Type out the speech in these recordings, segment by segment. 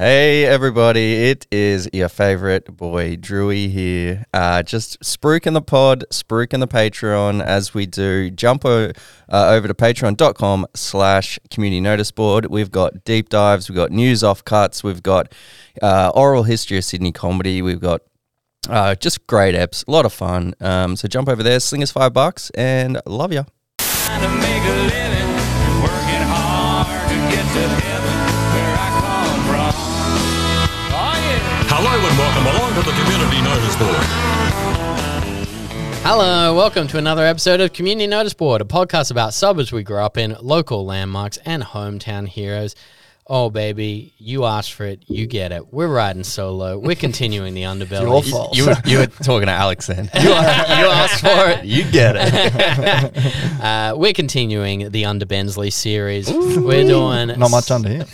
Hey everybody, it is your favourite boy Drewy here, just spruiking the pod, spruiking the Patreon as we do. Jump over to patreon.com/community noticeboard. We've got deep dives, we've got news off cuts, we've got oral history of Sydney comedy, we've got just great eps, a lot of fun. So jump over there, sling us $5 and love ya. The Community Noticeboard. Hello, welcome to another episode of Community Noticeboard, a podcast about suburbs we grew up in, local landmarks, and hometown heroes. Oh, baby, you asked for it, you get it. We're riding solo. We're continuing the Underbelly. Your fault. You were talking to Alex then. You asked for it, you get it. We're continuing the Under Bensley series. Ooh, we're doing... Not much under here.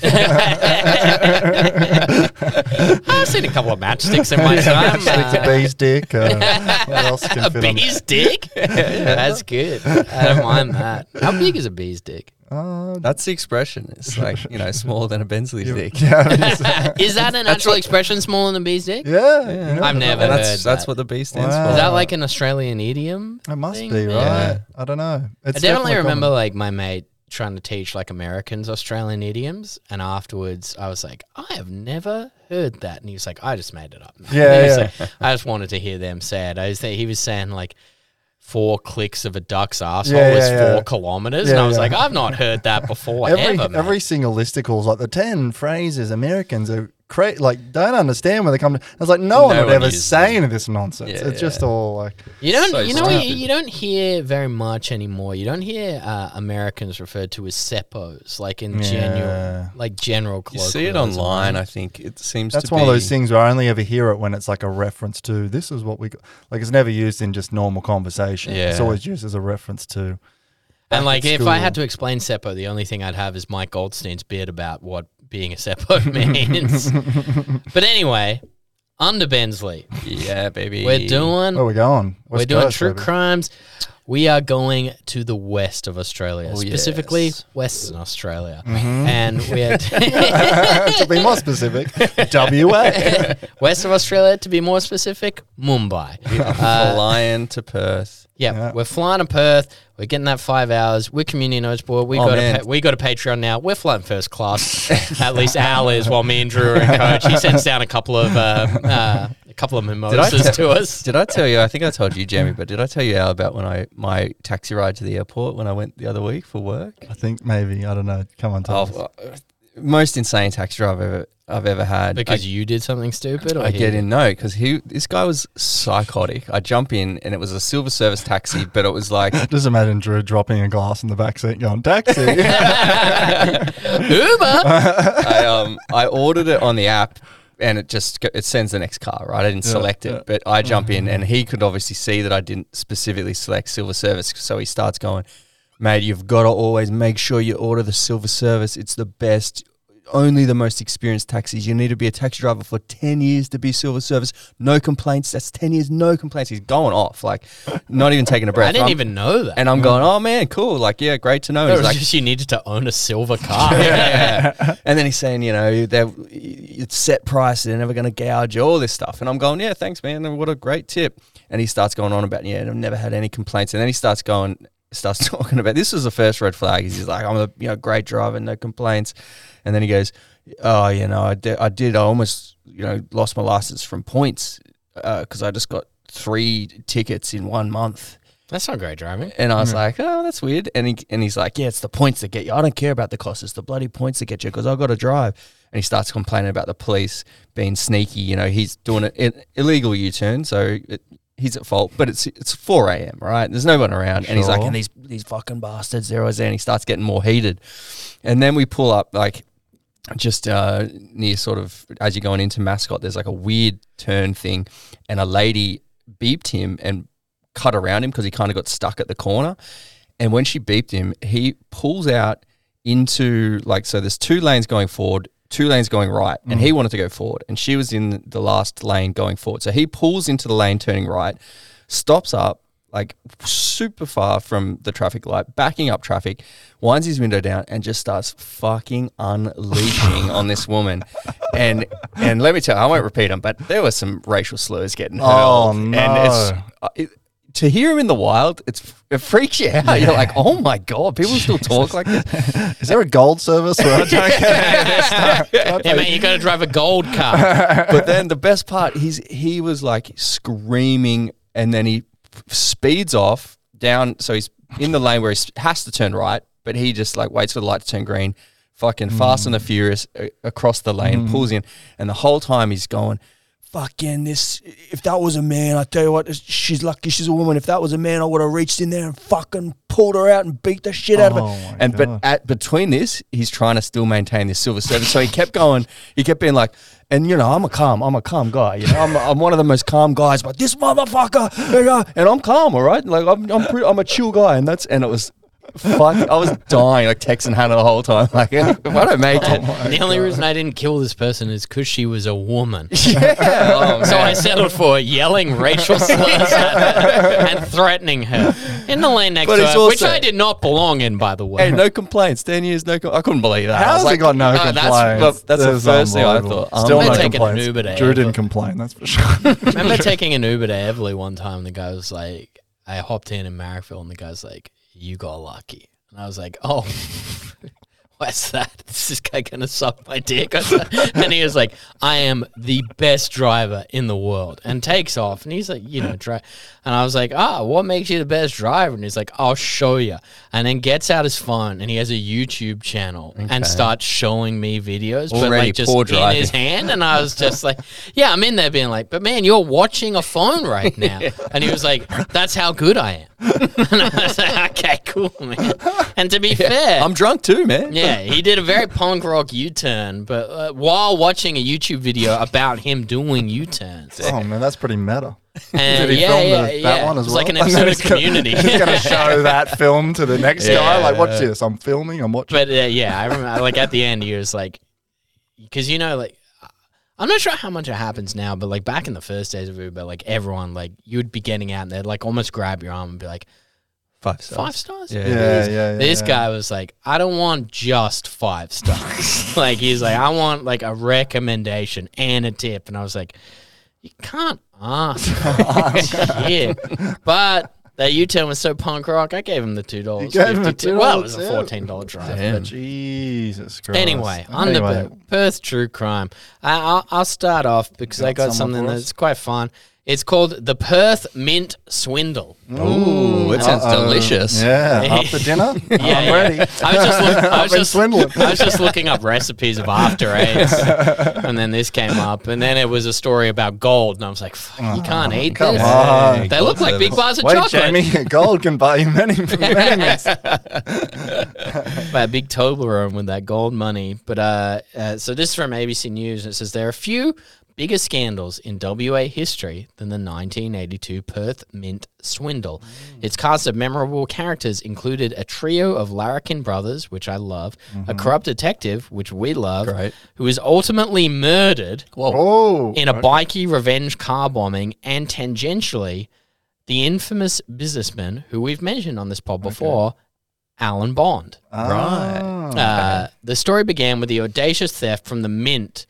I've seen a couple of matchsticks in my time. Matchsticks, a bee's dick. What else can fit on? Bee's dick? That's good. I don't mind that. How big is a bee's dick? That's the expression. It's like, you know, smaller than a Bensley's dick. Yeah, is that an actual expression, smaller than a bee's dick? Yeah. You know, I've never heard that. That's what the bee stands for. Is that like an Australian idiom? It must be, right? Yeah. I don't know. It's I definitely remember like my mate trying to teach like Americans Australian idioms, and afterwards I was like, I have never heard that. And he was like, I just made it up. Yeah. Like, I just wanted to hear them say it. He was saying like, 4 clicks of a duck's asshole is 4 kilometers. Yeah, and I was like, I've not heard that before. Every single listicle's like the 10 phrases Americans are crazy, like don't understand where they come to. I was like, no one would ever say any of this nonsense. Yeah, it's just all like you don't hear very much anymore. You don't hear Americans referred to as seppos, like in general colloquialism. You see it online, I think. It seems that's one of those things where I only ever hear it when it's like a reference to this is what we like. It's never used in just normal conversation. Yeah. It's always used as a reference to. And like if I had to explain seppo, the only thing I'd have is Mike Goldstein's bit about what being a seppo means. But anyway, Under Bensley. Yeah, baby. We're doing... Where are we going? We're doing true crimes. We are going to the west of Australia, specifically Western Australia. Mm-hmm. And we're... to be more specific, WA. West of Australia, to be more specific, Mumbai. We are flying to Perth. Yeah, we're flying to Perth. We're getting that 5 hours. We're Community Noticeboard. We got a Patreon now. We're flying first class. At least Al is, while me and Drew are in coach. He sends down a couple of mimosas to us. Did I tell you? I think I told you, Jamie, but did I tell you, Al, about when my taxi ride to the airport when I went the other week for work? I think maybe. I don't know. Come on, tell us. Most insane taxi drive I've ever had. Because you did something stupid? Or I didn't know, because this guy was psychotic. I jump in, and it was a silver service taxi, but it was like... Just imagine Drew dropping a glass in the backseat going, taxi! Uber! I ordered it on the app, and it sends the next car, right? I didn't select it, but I jump in, and he could obviously see that I didn't specifically select silver service, so he starts going... Mate, you've got to always make sure you order the silver service. It's the best, only the most experienced taxis. You need to be a taxi driver for 10 years to be silver service. No complaints. That's 10 years, no complaints. He's going off, like not even taking a breath. I didn't even know that. And I'm going, oh, man, cool. Like, yeah, great to know. It was like, just you needed to own a silver car. Yeah. And then he's saying, you know, it's set price. They're never going to gouge you, all this stuff. And I'm going, yeah, thanks, man. What a great tip. And he starts going on about, yeah, I've never had any complaints. And then he starts talking about this was the first red flag. He's like, I'm a great driver, no complaints. And then he goes, oh, you know, I almost lost my license from points because I just got 3 tickets in 1 month. That's not great driving. And I was like, oh, that's weird. And he's like, yeah, it's the points that get you. I don't care about the cost. It's the bloody points that get you because I've got to drive. And he starts complaining about the police being sneaky. You know, he's doing an illegal U-turn, so he's at fault, but it's 4 a.m., right? There's no one around. Sure. And he's like, and these fucking bastards, they're always there. And he starts getting more heated. And then we pull up, like, just near sort of, as you're going into Mascot, there's like a weird turn thing. And a lady beeped him and cut around him because he kind of got stuck at the corner. And when she beeped him, he pulls out into, like, so there's 2 lanes going forward, 2 lanes going right, and he wanted to go forward, and she was in the last lane going forward. So he pulls into the lane turning right, stops up, like super far from the traffic light, backing up traffic, winds his window down and just starts fucking unleashing on this woman. And let me tell you, I won't repeat them, but there were some racial slurs getting hurled. Oh, no. And to hear him in the wild, it freaks you out. Yeah. You're like, oh my God, people still talk like this. Is there a gold service where I don't get this? Yeah, mate, you got to drive a gold car. But then the best part, he was like screaming, and then he speeds off down. So he's in the lane where he has to turn right, but he just like waits for the light to turn green, fucking fast and the furious across the lane, pulls in, and the whole time he's going, fucking this, if that was a man, I tell you what, she's lucky she's a woman. If that was a man, I would have reached in there and fucking pulled her out and beat the shit out of her. And God. But between this, he's trying to still maintain this civil service. So he kept going, he kept being like, and you know, I'm a calm guy. You know, I'm one of the most calm guys, but this motherfucker, and I'm calm, all right? Like I'm a chill guy, and it was fuck, I was dying, like texting Hannah the whole time. Like, if I don't make it. The only reason I didn't kill this person is because she was a woman. Yeah. So I settled for yelling racial slurs at her and threatening her in the lane next to her, also, which I did not belong in, by the way. Hey, no complaints. 10 years, no complaints. I couldn't believe that. How's it got no complaints? That's the first thing I thought. Still no complaints. An Uber to Drew didn't complain, that's for sure. I remember taking an Uber to Everly one time, and the guy was like, I hopped in Marrifield, and the guy's like, you got lucky. And I was like, oh, what's that? Is this guy going to suck my dick? And he was like, I am the best driver in the world. And takes off. And he's like, you know, drive. And I was like, oh, what makes you the best driver? And he's like, I'll show you. And then gets out his phone, and he has a YouTube channel and starts showing me videos. Already but like just poor driving. In his hand. And I was just like, yeah, I'm in there being like, but man, you're watching a phone right now. Yeah. And he was like, that's how good I am. And I was like, okay, cool, man. And to be fair, I'm drunk too, man. Yeah, he did a very punk rock U-turn, but while watching a YouTube video about him doing U-turns. Oh, man, that's pretty meta. And did he film that one as well? It's like an episode of Community. He's going to show that film to the next guy. Like, watch this. I'm filming. I'm watching. But, I remember, like, at the end, he was like, because, you know, like, I'm not sure how much it happens now, but, like, back in the first days of Uber, like, everyone, like, you would be getting out and they'd, like, almost grab your arm and be like, 5 stars. 5 stars? Yeah. This guy was like, I don't want just 5 stars. Like, he's like, I want, like, a recommendation and a tip. And I was like, you can't ask. Shit. But that U-turn was so punk rock, I gave him the $2. You gave him the $2? Well, it was a $14 drive. Damn. Jesus Christ. Anyway, Perth True Crime. I'll start off because I got something that's quite fun. It's called the Perth Mint Swindle. Ooh, it sounds delicious. Yeah, after dinner, I'm ready. I was just looking up recipes of After Eights, and then this came up, and then it was a story about gold, and I was like, fuck, you can't eat this. Hey, they look like big bars of chocolate. Jamie, gold can buy you many. By a big Toblerone with that gold money. But so this is from ABC News, and it says there are a few bigger scandals in WA history than the 1982 Perth Mint Swindle. Its cast of memorable characters included a trio of larrikin brothers, which I love, a corrupt detective, which we love, who was ultimately murdered in a bikie revenge car bombing, and tangentially, the infamous businessman who we've mentioned on this pod before, Alan Bond. The story began with the audacious theft from the Mint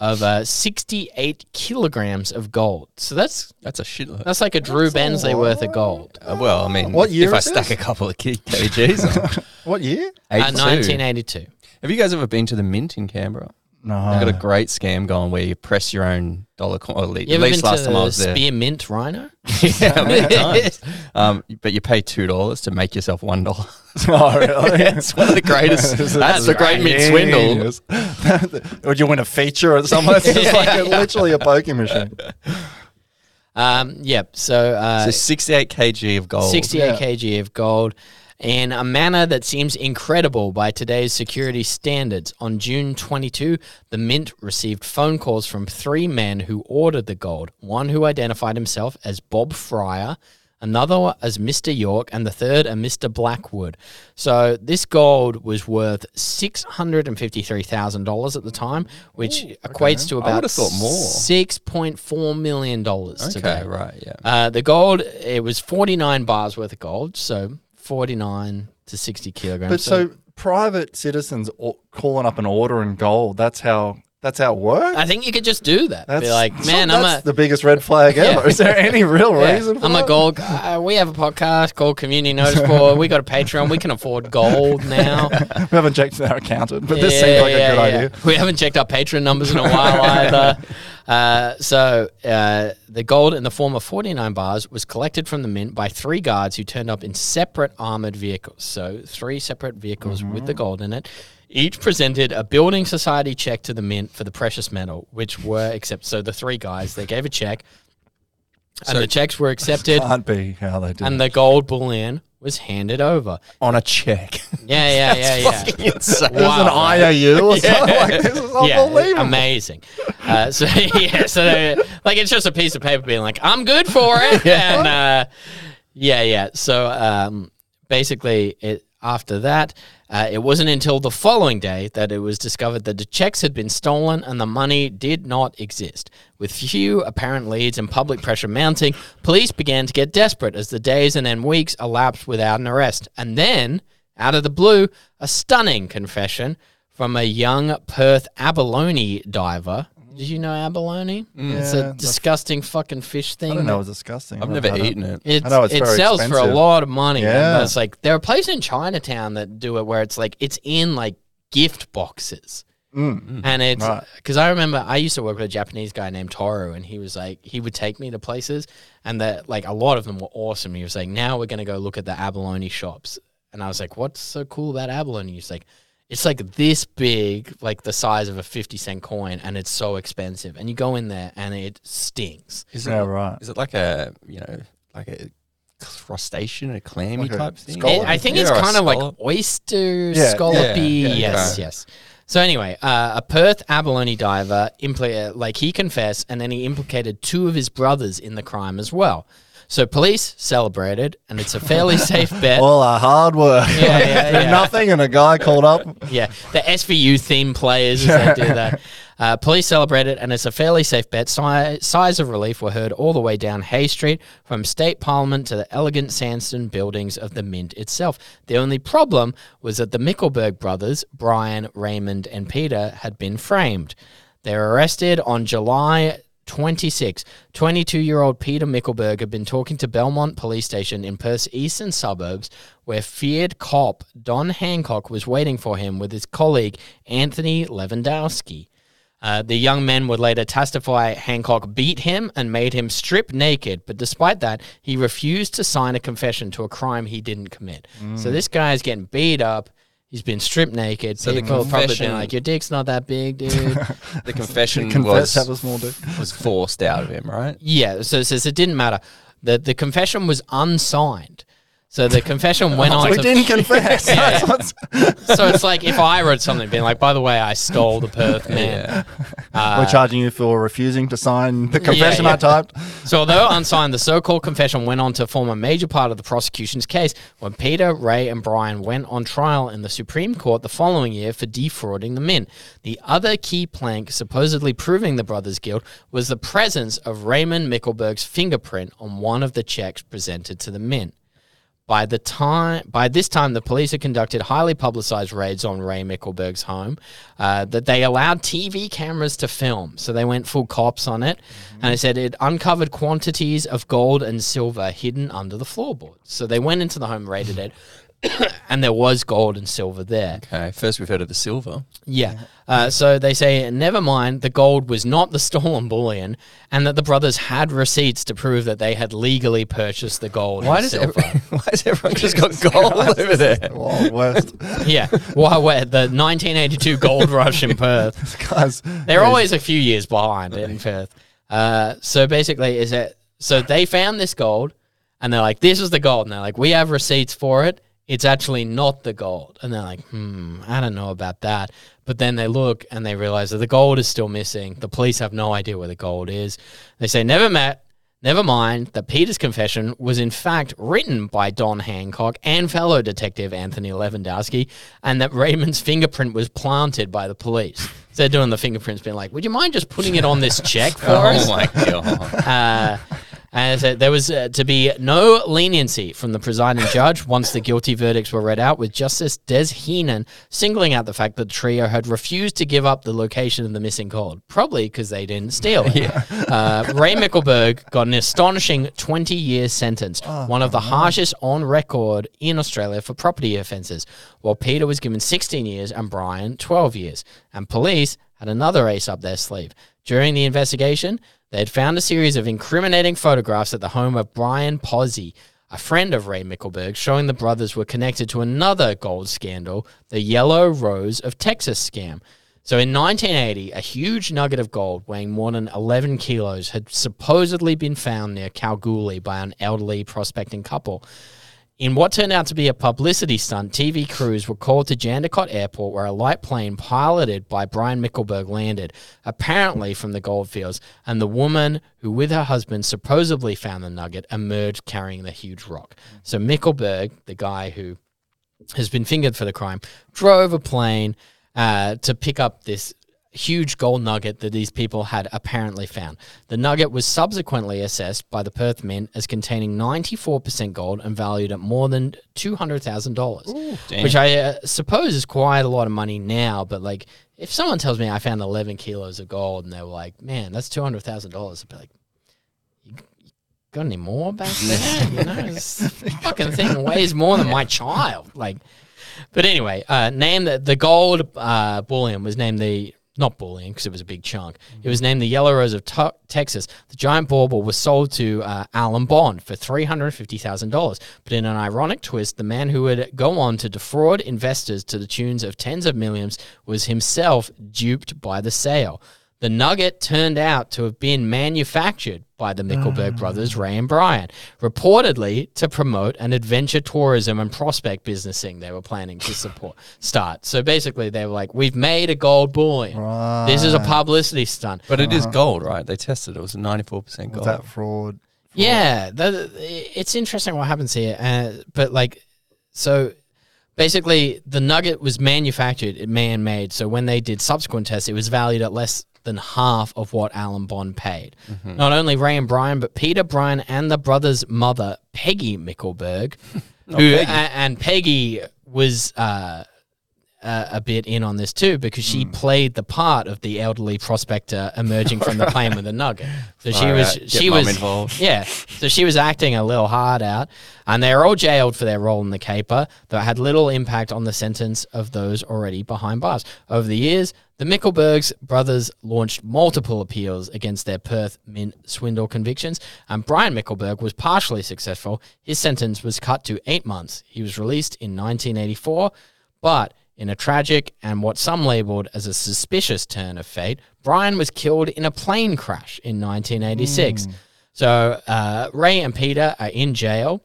of 68 kilograms of gold. So that's a shitload. That's like a Drew Bensley worth of gold. Well, I mean, what year if I stack a couple of kgs on. What year? 1982. Have you guys ever been to the Mint in Canberra? No. They've got a great scam going where you press your own dollar coin. At least last time I was there. Spearmint Rhino? Yeah, many times. But you pay $2 to make yourself $1. Oh, really? It's one of the greatest. That's the great mint swindle. Would you win a feature or something? It's just like literally a poker machine. So 68 kg of gold. 68 kg of gold. In a manner that seems incredible by today's security standards, on June 22, the Mint received phone calls from 3 men who ordered the gold, one who identified himself as Bob Fryer, another as Mr. York, and the third a Mr. Blackwood. So this gold was worth $653,000 at the time, which equates to about $6.4 million today. Okay, right, yeah. The gold, it was 49 bars worth of gold, so 49 to 60 kilograms. But so private citizens calling up an order in gold, that's how it works? I think you could just do that. That's, be like, man, that's the biggest red flag ever. Yeah. Is there any real reason for that? A gold guy. We have a podcast called Community Noticeboard. We got a Patreon. We can afford gold now. We haven't checked our accountant, but this seems like a good idea. We haven't checked our Patreon numbers in a while either. So the gold in the form of 49 bars was collected from the mint by three guards who turned up in separate armoured vehicles. So three separate vehicles with the gold in it. Each presented a building society check to the mint for the precious metal, which were accepted. So the three guys, they gave a check, and so the checks were accepted. Can't be how they did. And the gold bullion was handed over on a check. Yeah. It was an IOU or something like this. Is unbelievable. Amazing. So it's just a piece of paper being like, "I'm good for it." So basically, after that. It wasn't until the following day that it was discovered that the checks had been stolen and the money did not exist. With few apparent leads and public pressure mounting, police began to get desperate as the days and then weeks elapsed without an arrest. And then, out of the blue, a stunning confession from a young Perth abalone diver. Did you know abalone? Yeah, it's a disgusting fucking fish thing. I don't know. It's disgusting. I've never eaten it. I know it's very sells expensive. For a lot of money. Yeah. It's like there are places in Chinatown that do it where it's like it's in like gift boxes. And it's because I remember I used to work with a Japanese guy named Toru, and he was like he would take me to places, and that like a lot of them were awesome. He was like, now we're gonna go look at the abalone shops, and I was like, what's so cool about abalone? He's like, it's like this big, like the size of a 50-cent coin, and it's so expensive. And you go in there, and it stings. Is that right? Is it like a crustacean, a clammy like type thing? I think it's kind of like oyster scallopy. Yes. So anyway, a Perth abalone diver, he confessed, and then he implicated two of his brothers in the crime as well. So police celebrated, and it's a fairly safe bet. All our hard work. Nothing, and a guy called up. Yeah, the SVU theme players as they do that. Police celebrated, and it's a fairly safe bet. Sighs of relief were heard all the way down Hay Street, from State Parliament to the elegant sandstone buildings of the Mint itself. The only problem was that the Mickelberg brothers, Brian, Raymond, and Peter, had been framed. They were arrested on July 26. 22-year-old Peter Mickelberg had been talking to Belmont Police Station in Perth's eastern suburbs, where feared cop Don Hancock was waiting for him with his colleague Anthony Lewandowski. The young men would later testify Hancock beat him and made him strip naked, but despite that, he refused to sign a confession to a crime he didn't commit. So this guy is getting beat up. He's been stripped naked. So people probably been like, your dick's not that big, dude. The confession was forced out of him, right? Yeah, so it says it didn't matter. The confession was unsigned. So the confession went on. We didn't confess. So it's like if I wrote something being like, by the way, I stole the Perth man. We're charging you for refusing to sign the confession I typed. So although unsigned, the so-called confession went on to form a major part of the prosecution's case when Peter, Ray, and Brian went on trial in the Supreme Court the following year for defrauding the Mint. The other key plank supposedly proving the brothers' guilt was the presence of Raymond Mickelberg's fingerprint on one of the checks presented to the Mint. By this time, the police had conducted highly publicized raids on Ray Mickelberg's home that they allowed TV cameras to film. So they went full cops on it. And they said it uncovered quantities of gold and silver hidden under the floorboards. So they went into the home, raided it. And there was gold and silver there. Okay, first we've heard of the silver. Yeah. So they say, never mind, the gold was not the stolen bullion, and that the brothers had receipts to prove that they had legally purchased the gold and silver. Why has everyone just got gold over there? Wild West. The 1982 gold rush in Perth. They're always a few years behind in Perth. So they found this gold, and they're like, this is the gold. And they're like, we have receipts for it. It's actually not the gold. And they're like, I don't know about that. But then they look and they realize that the gold is still missing. The police have no idea where the gold is. They say, never met. Never mind that Peter's confession was in fact written by Don Hancock and fellow detective Anthony Lewandowski, and that Raymond's fingerprint was planted by the police. So they're doing the fingerprints, being like, would you mind just putting it on this check for us? Oh, my God. And so there was to be no leniency from the presiding judge once the guilty verdicts were read out, with Justice Des Heenan singling out the fact that the trio had refused to give up the location of the missing gold, probably because they didn't steal it. Yeah. Ray Mickelberg got an astonishing 20-year sentence, one of the harshest on record in Australia for property offences, while Peter was given 16 years and Brian 12 years. And police had another ace up their sleeve. During the investigation, they had found a series of incriminating photographs at the home of Brian Posey, a friend of Ray Mickelberg, showing the brothers were connected to another gold scandal, the Yellow Rose of Texas scam. So in 1980, a huge nugget of gold weighing more than 11 kilos had supposedly been found near Kalgoorlie by an elderly prospecting couple. In what turned out to be a publicity stunt, TV crews were called to Jandakot Airport, where a light plane piloted by Brian Mickelberg landed, apparently from the goldfields, and the woman who, with her husband, supposedly found the nugget, emerged carrying the huge rock. So Mickelberg, the guy who has been fingered for the crime, drove a plane to pick up this huge gold nugget that these people had apparently found. The nugget was subsequently assessed by the Perth Mint as containing 94% gold and valued at more than $200,000, which I suppose is quite a lot of money now, but like if someone tells me I found 11 kilos of gold and they were like, man, that's $200,000, I'd be like, you got any more back there? You know, this fucking thing weighs more than my child. Like, but anyway, named the gold bullion was named the... Not bullion, because it was a big chunk. It was named the Yellow Rose of Texas. The giant bauble was sold to Alan Bond for $350,000. But in an ironic twist, the man who would go on to defraud investors to the tunes of tens of millions was himself duped by the sale. The nugget turned out to have been manufactured by the Mickelberg brothers, Ray and Brian, reportedly to promote an adventure tourism and prospect business thing they were planning to start. So basically they were like, we've made a gold bullion. Right. This is a publicity stunt. But it is gold, right? They tested it. It was 94% gold. Was that fraud? Yeah. It's interesting what happens here. Basically, the nugget was manufactured, man-made, so when they did subsequent tests, it was valued at less than half of what Alan Bond paid. Mm-hmm. Not only Ray and Brian, but Peter, Brian, and the brothers' mother, Peggy Mickelberg, and Peggy was a bit in on this too, because she played the part of the elderly prospector emerging from the plane with a nugget. So she was involved. Yeah. So she was acting a little hard out, and they were all jailed for their role in the caper, though it had little impact on the sentence of those already behind bars. Over the years, the Mickelbergs brothers launched multiple appeals against their Perth Mint Swindle convictions, and Brian Mickelberg was partially successful. His sentence was cut to 8 months. He was released in 1984, but in a tragic and what some labelled as a suspicious turn of fate, Brian was killed in a plane crash in 1986. So Ray and Peter are in jail,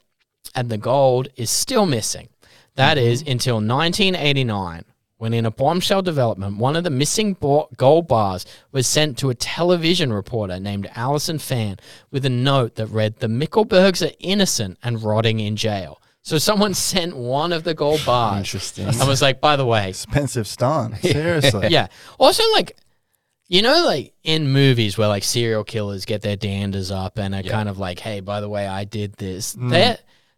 and the gold is still missing. That is until 1989, when in a bombshell development, one of the missing gold bars was sent to a television reporter named Alison Fan with a note that read, "The Mickelbergs are innocent and rotting in jail." So someone sent one of the gold bars. Interesting. I was like, by the way. Expensive stunt. Seriously. Yeah. Also, like, you know, like in movies where like serial killers get their danders up and are kind of like, hey, by the way, I did this. They're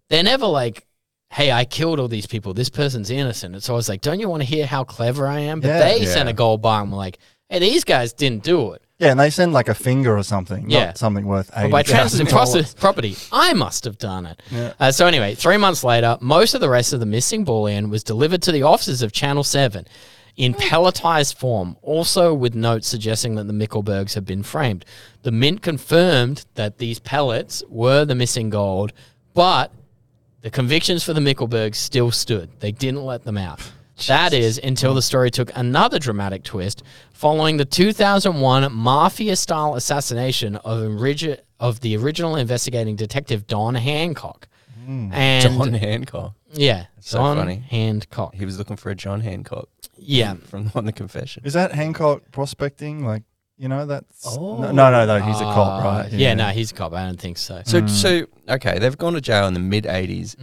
never like, hey, I killed all these people. This person's innocent. It's always like, don't you want to hear how clever I am? But they sent a gold bar and were like, hey, these guys didn't do it. Yeah, and they send like a finger or something, not something worth $80,000. By transitive property, I must have done it. Yeah. So anyway, 3 months later, most of the rest of the missing bullion was delivered to the offices of Channel 7 in pelletized form, also with notes suggesting that the Mickelbergs had been framed. The Mint confirmed that these pellets were the missing gold, but the convictions for the Mickelbergs still stood. They didn't let them out. That is until the story took another dramatic twist following the 2001 mafia-style assassination of the original investigating detective Don Hancock. And Don Hancock. Yeah, that's Don Hancock. He was looking for a John Hancock. Yeah, from the confession. Is that Hancock prospecting? Like, You know, that's no, he's a cop, right? Yeah, yeah, no, he's a cop. I don't think so. So, okay, they've gone to jail in the mid '80s,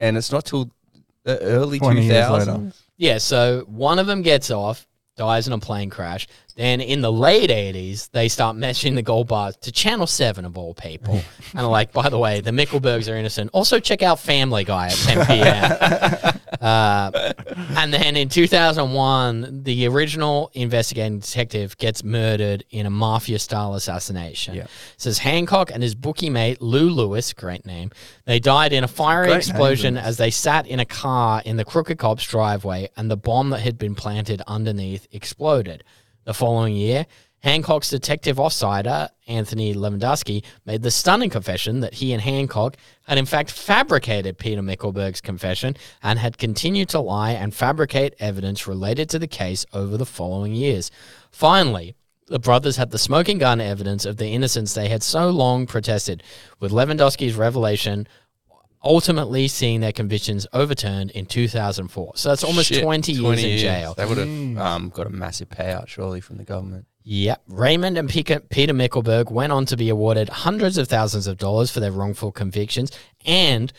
and it's not till the early 2000s. Yeah, so one of them gets off, dies in a plane crash. Then in the late 80s, they start mentioning the gold bars to Channel 7 of all people. And they're like, by the way, the Mickelbergs are innocent. Also check out Family Guy at 10 p.m. And then in 2001, the original investigating detective gets murdered in a mafia-style assassination. Yep. It says Hancock and his bookie mate, Lou Lewis, great name, they died in a fiery explosion as they sat in a car in the Crooked Cop's driveway and the bomb that had been planted underneath exploded. The following year, Hancock's detective offsider, Anthony Lewandowski, made the stunning confession that he and Hancock had in fact fabricated Peter Mickelberg's confession and had continued to lie and fabricate evidence related to the case over the following years. Finally, the brothers had the smoking gun evidence of the innocence they had so long protested, with Lewandowski's revelation ultimately seeing their convictions overturned in 2004. So that's almost 20 years in jail. They would have got a massive payout, surely, from the government. Yep. Raymond and Peter Mickelberg went on to be awarded hundreds of thousands of dollars for their wrongful convictions and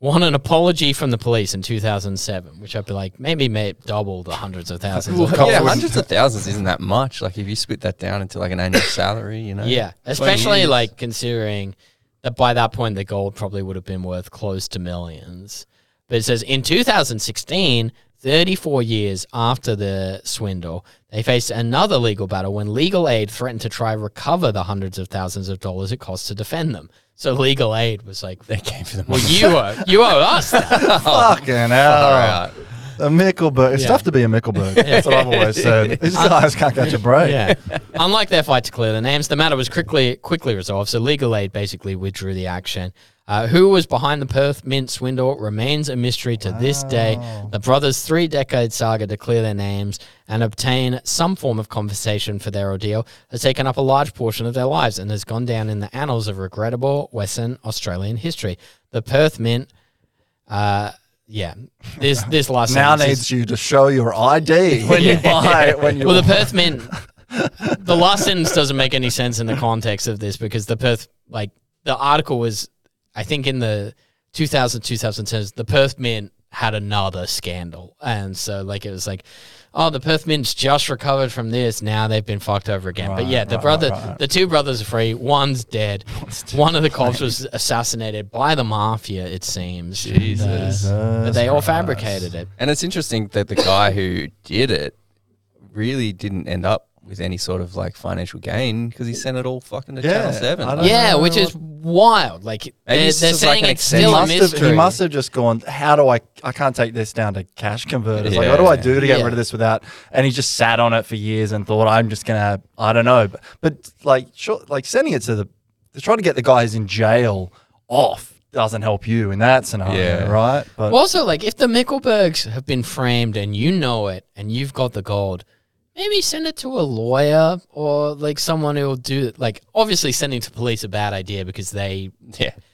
won an apology from the police in 2007, which I'd be like, maybe double the hundreds of thousands. Hundreds of thousands isn't that much. Like, if you split that down into, like, an annual salary, you know. Yeah, especially, like, considering that by that point, the gold probably would have been worth close to millions. But it says in 2016, 34 years after the swindle, they faced another legal battle when legal aid threatened to try recover the hundreds of thousands of dollars it cost to defend them. So legal aid was like, they came for the money. Well, you owe us that. Fucking hell. All right. A Mickelberg. It's tough to be a Mickelberg. That's what I've always said. These guys can't catch a break. Yeah. Unlike their fight to clear the names, the matter was quickly resolved, so legal aid basically withdrew the action. Who was behind the Perth Mint swindle remains a mystery to this day. The brothers' three-decade saga to clear their names and obtain some form of compensation for their ordeal has taken up a large portion of their lives and has gone down in the annals of regrettable Western Australian history. The Perth Mint... This last now needs you to show your ID when you buy it. The Perth Mint. The last sentence doesn't make any sense in the context of this because the Perth, like the article was, I think in the 2010s, the Perth Mint had another scandal, and so like it was like, oh, the Perth Mint's just recovered from this. Now they've been fucked over again. Right, but yeah, the two brothers are free. One's dead. One of the cops was assassinated by the mafia, it seems. Jesus. But they all fabricated it. And it's interesting that the guy who did it really didn't end up with any sort of like financial gain because he sent it all fucking to Channel 7. Yeah, which is wild. Like they're saying like it's still a mystery. He must have just gone, how do I can't take this down to cash converters. Yeah. Like, what do I do to get rid of this without? And he just sat on it for years and thought, I'm just going to, I don't know. But like, sure, like sending it to they're trying to get the guys in jail off. Doesn't help you in that scenario, right? But also, like, if the Mickelbergs have been framed and you know it and you've got the gold, maybe send it to a lawyer or, like, someone who will do it. Like, obviously sending to police is a bad idea because they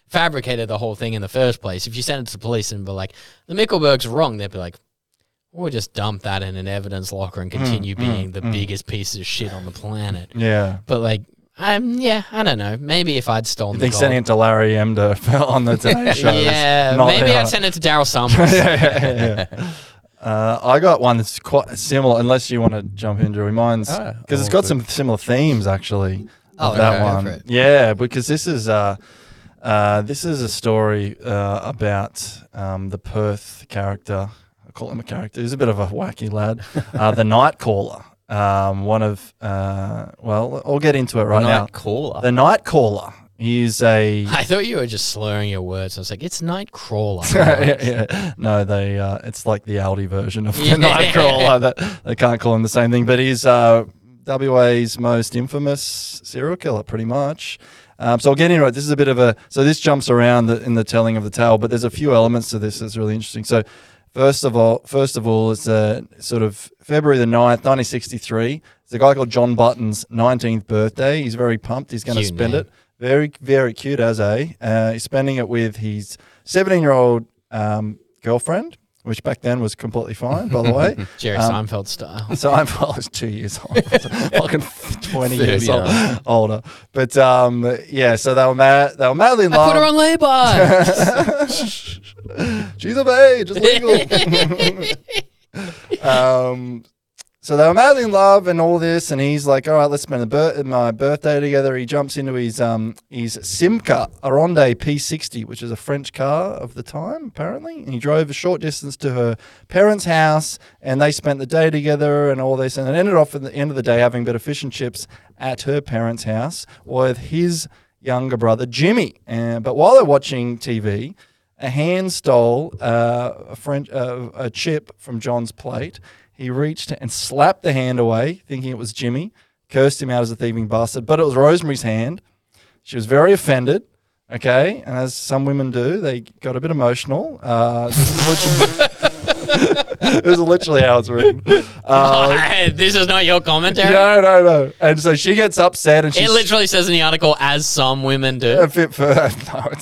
fabricated the whole thing in the first place. If you send it to police and be like, the Mickelberg's wrong, they'd be like, we'll just dump that in an evidence locker and continue being the biggest piece of shit on the planet. Yeah. But, like, I don't know. Maybe if I'd stolen the gold. I think sending it to Larry Emder on the Today Show. Maybe I'd send it to Daryl Summers. I got one that's quite similar, unless you want to jump into mine's, because it's got some similar themes actually. That one. Yeah, because this is a story about the Perth character. I call him a character. He's a bit of a wacky lad. The Night Caller. I'll get into it right now. The Night Caller. He's a... I thought you were just slurring your words. I was like, it's Nightcrawler. No, they. It's like the Aldi version of the Nightcrawler. They can't call him the same thing. But he's WA's most infamous serial killer, pretty much. So I'll get into it. This is a bit of a... So this jumps around in the telling of the tale, but there's a few elements to this that's really interesting. So first of all, it's sort of February the 9th, 1963. It's a guy called John Button's 19th birthday. He's very pumped. He's going to spend it. Very, very cute, he's spending it with his 17-year-old girlfriend which back then was completely fine, by the way. Jerry Seinfeld style. Seinfeld was 2 years old. Fucking 20 years older. But, yeah, so they were madly in love. I put her on lay-by. She's of age. It's legal. So they were madly in love and all this, and he's like, all right, let's spend my birthday together. He jumps into his Simca Aronde P60, which is a French car of the time, apparently. And he drove a short distance to her parents' house, and they spent the day together and all this, and it ended off at the end of the day having a bit of fish and chips at her parents' house with his younger brother, Jimmy. But while they're watching TV, a hand stole a chip from John's plate. He reached and slapped the hand away, thinking it was Jimmy, cursed him out as a thieving bastard, but it was Rosemary's hand. She was very offended, okay? And as some women do, they got a bit emotional. It was literally how it's written. This is not your commentary? No. And so she gets upset. And it literally says in the article, as some women do. It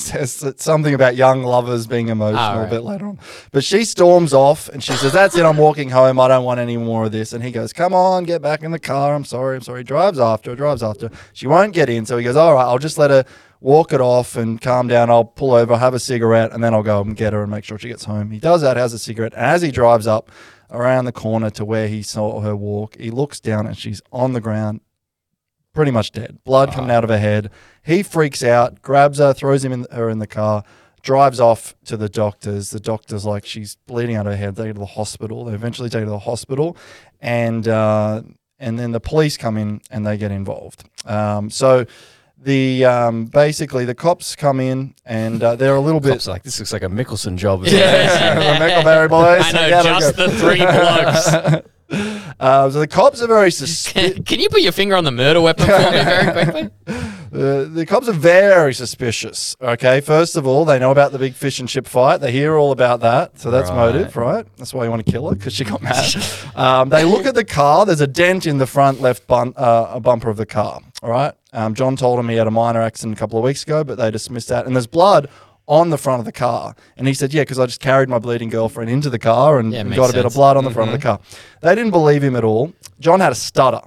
says something about young lovers being emotional a bit later on. But she storms off and she says, that's it, I'm walking home. I don't want any more of this. And he goes, come on, get back in the car. I'm sorry. Drives after. She won't get in. So he goes, all right, I'll just let her walk it off and calm down. I'll pull over, have a cigarette, and then I'll go and get her and make sure she gets home. He does that, has a cigarette, and as he drives up around the corner to where he saw her walk, he looks down and she's on the ground, pretty much dead. Blood coming out of her head. He freaks out, grabs her, throws her in the car, drives off to the doctors. The doctors, like, she's bleeding out of her head. They go to the hospital. They eventually take her to the hospital, and then the police come in and they get involved. Basically the cops come in and they're a little bit. Cops like, this looks like a Mickelson job. Yeah. Mickelberry boys. I know, just the three blokes. So the cops are very suspicious. Can you put your finger on the murder weapon for me very quickly? The cops are very suspicious, okay? First of all, they know about the big fish and chip fight. They hear all about that, so that's motive, right? That's why you want to kill her, because she got mad. They look at the car. There's a dent in the front left bumper of the car, all right? John told him he had a minor accident a couple of weeks ago, but they dismissed that. And there's blood on the front of the car. And he said, yeah, because I just carried my bleeding girlfriend into the car and got a bit of blood on the front of the car. They didn't believe him at all. John had a stutter.